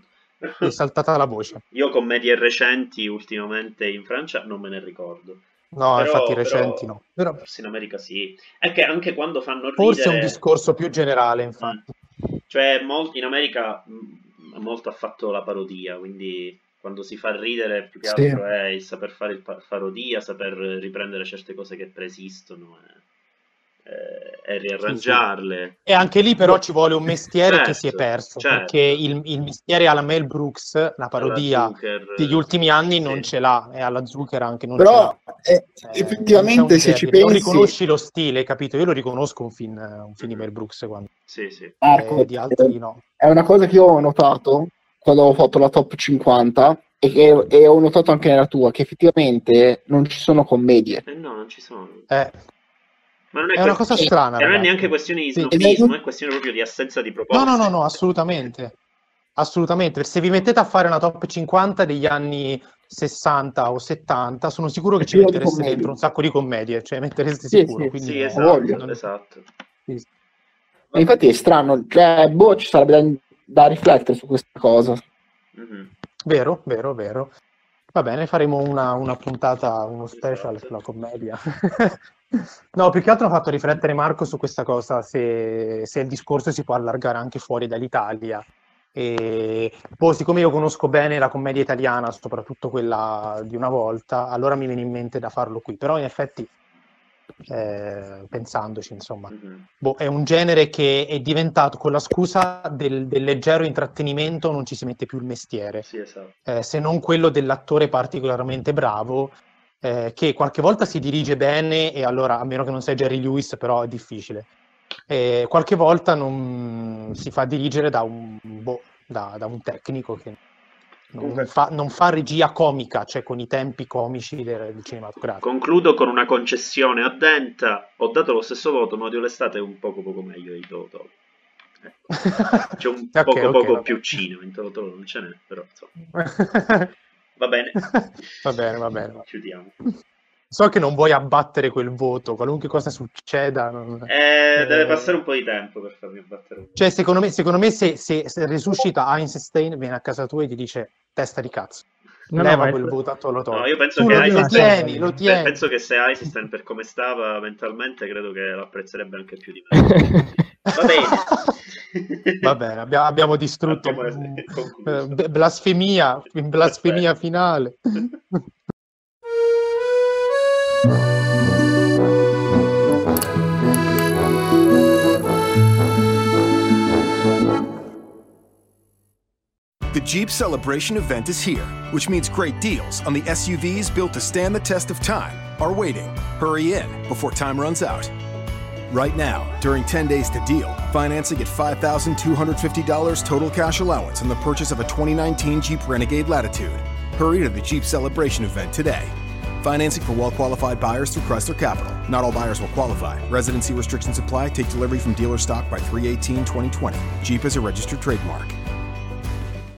È saltata la voce. Io commedie recenti ultimamente in Francia non me ne ricordo. No, però, infatti recenti no. Però, forse in America sì. È che anche quando fanno ridere... Forse è un discorso più generale, infatti. Cioè, in America molto ha fatto la parodia, quindi quando si fa ridere più che altro è il saper fare parodia, saper riprendere certe cose che preesistono e riarrangiarle. Sì. E anche lì però ci vuole un mestiere che si è perso, perché il mestiere alla Mel Brooks, la parodia degli ultimi anni non ce l'ha, e alla Zucker anche non però, ce l'ha. Però effettivamente se ci pensi... Non riconosci lo stile, capito? Io lo riconosco un film di Mel Brooks quando... Sì, sì. Di altri no. È una cosa che io ho notato quando ho fatto la top 50 e ho notato anche nella tua, che effettivamente non ci sono commedie. No, non ci sono. Ma non è una cosa strana. Non è neanche questione di snobismo, è questione proprio di assenza di proposte. No, assolutamente. Assolutamente. Se vi mettete a fare una top 50 degli anni 60 o 70, sono sicuro che ci mettereste dentro un sacco di commedie. Cioè, mettereste sicuro. Sì, esatto. Sì. Ma infatti è strano. Cioè, boh, ci sarebbe da riflettere su questa cosa. Mm-hmm. Vero. Va bene, faremo una puntata, uno special sulla commedia. No, più che altro ho fatto riflettere Marco su questa cosa, se il discorso si può allargare anche fuori dall'Italia. E poi, siccome io conosco bene la commedia italiana, soprattutto quella di una volta, allora mi viene in mente da farlo qui. Però in effetti, pensandoci, insomma, è un genere che è diventato, con la scusa del leggero intrattenimento, non ci si mette più il mestiere, sì, esatto. Se non quello dell'attore particolarmente bravo, che qualche volta si dirige bene, e allora, a meno che non sia Jerry Lewis, però è difficile, qualche volta non si fa dirigere da un tecnico che non fa regia comica, cioè con i tempi comici del cinematografico. Concludo con una concessione addenta. Ho dato lo stesso voto, ma Odio l'estate è un poco meglio di Tolo Tolo. C'è un poco più cino in Tolo Tolo, non ce n'è, però insomma. Va bene. Va bene. Chiudiamo. So che non vuoi abbattere quel voto, qualunque cosa succeda. Non... deve passare un po' di tempo per farmi abbattere un voto. Cioè, secondo me se risuscita Einstein, viene a casa tua e ti dice testa di cazzo. Non leva quel voto a Tolo Tolo. No, io penso che lo tieni. Penso che se Einstein, per come stava mentalmente, credo che lo apprezzerebbe anche più di me. Va bene. Va bene, abbiamo distrutto. Blasfemia finale. The Jeep Celebration event is here, which means great deals on the SUVs built to stand the test of time are waiting. Hurry in before time runs out. Right now, during 10 Days to Deal, financing at $5,250 total cash allowance on the purchase of a 2019 Jeep Renegade Latitude. Hurry to the Jeep Celebration event today. Financing for well-qualified buyers through Chrysler Capital. Not all buyers will qualify. Residency restrictions apply. Take delivery from dealer stock by 3/18/2020. Jeep is a registered trademark.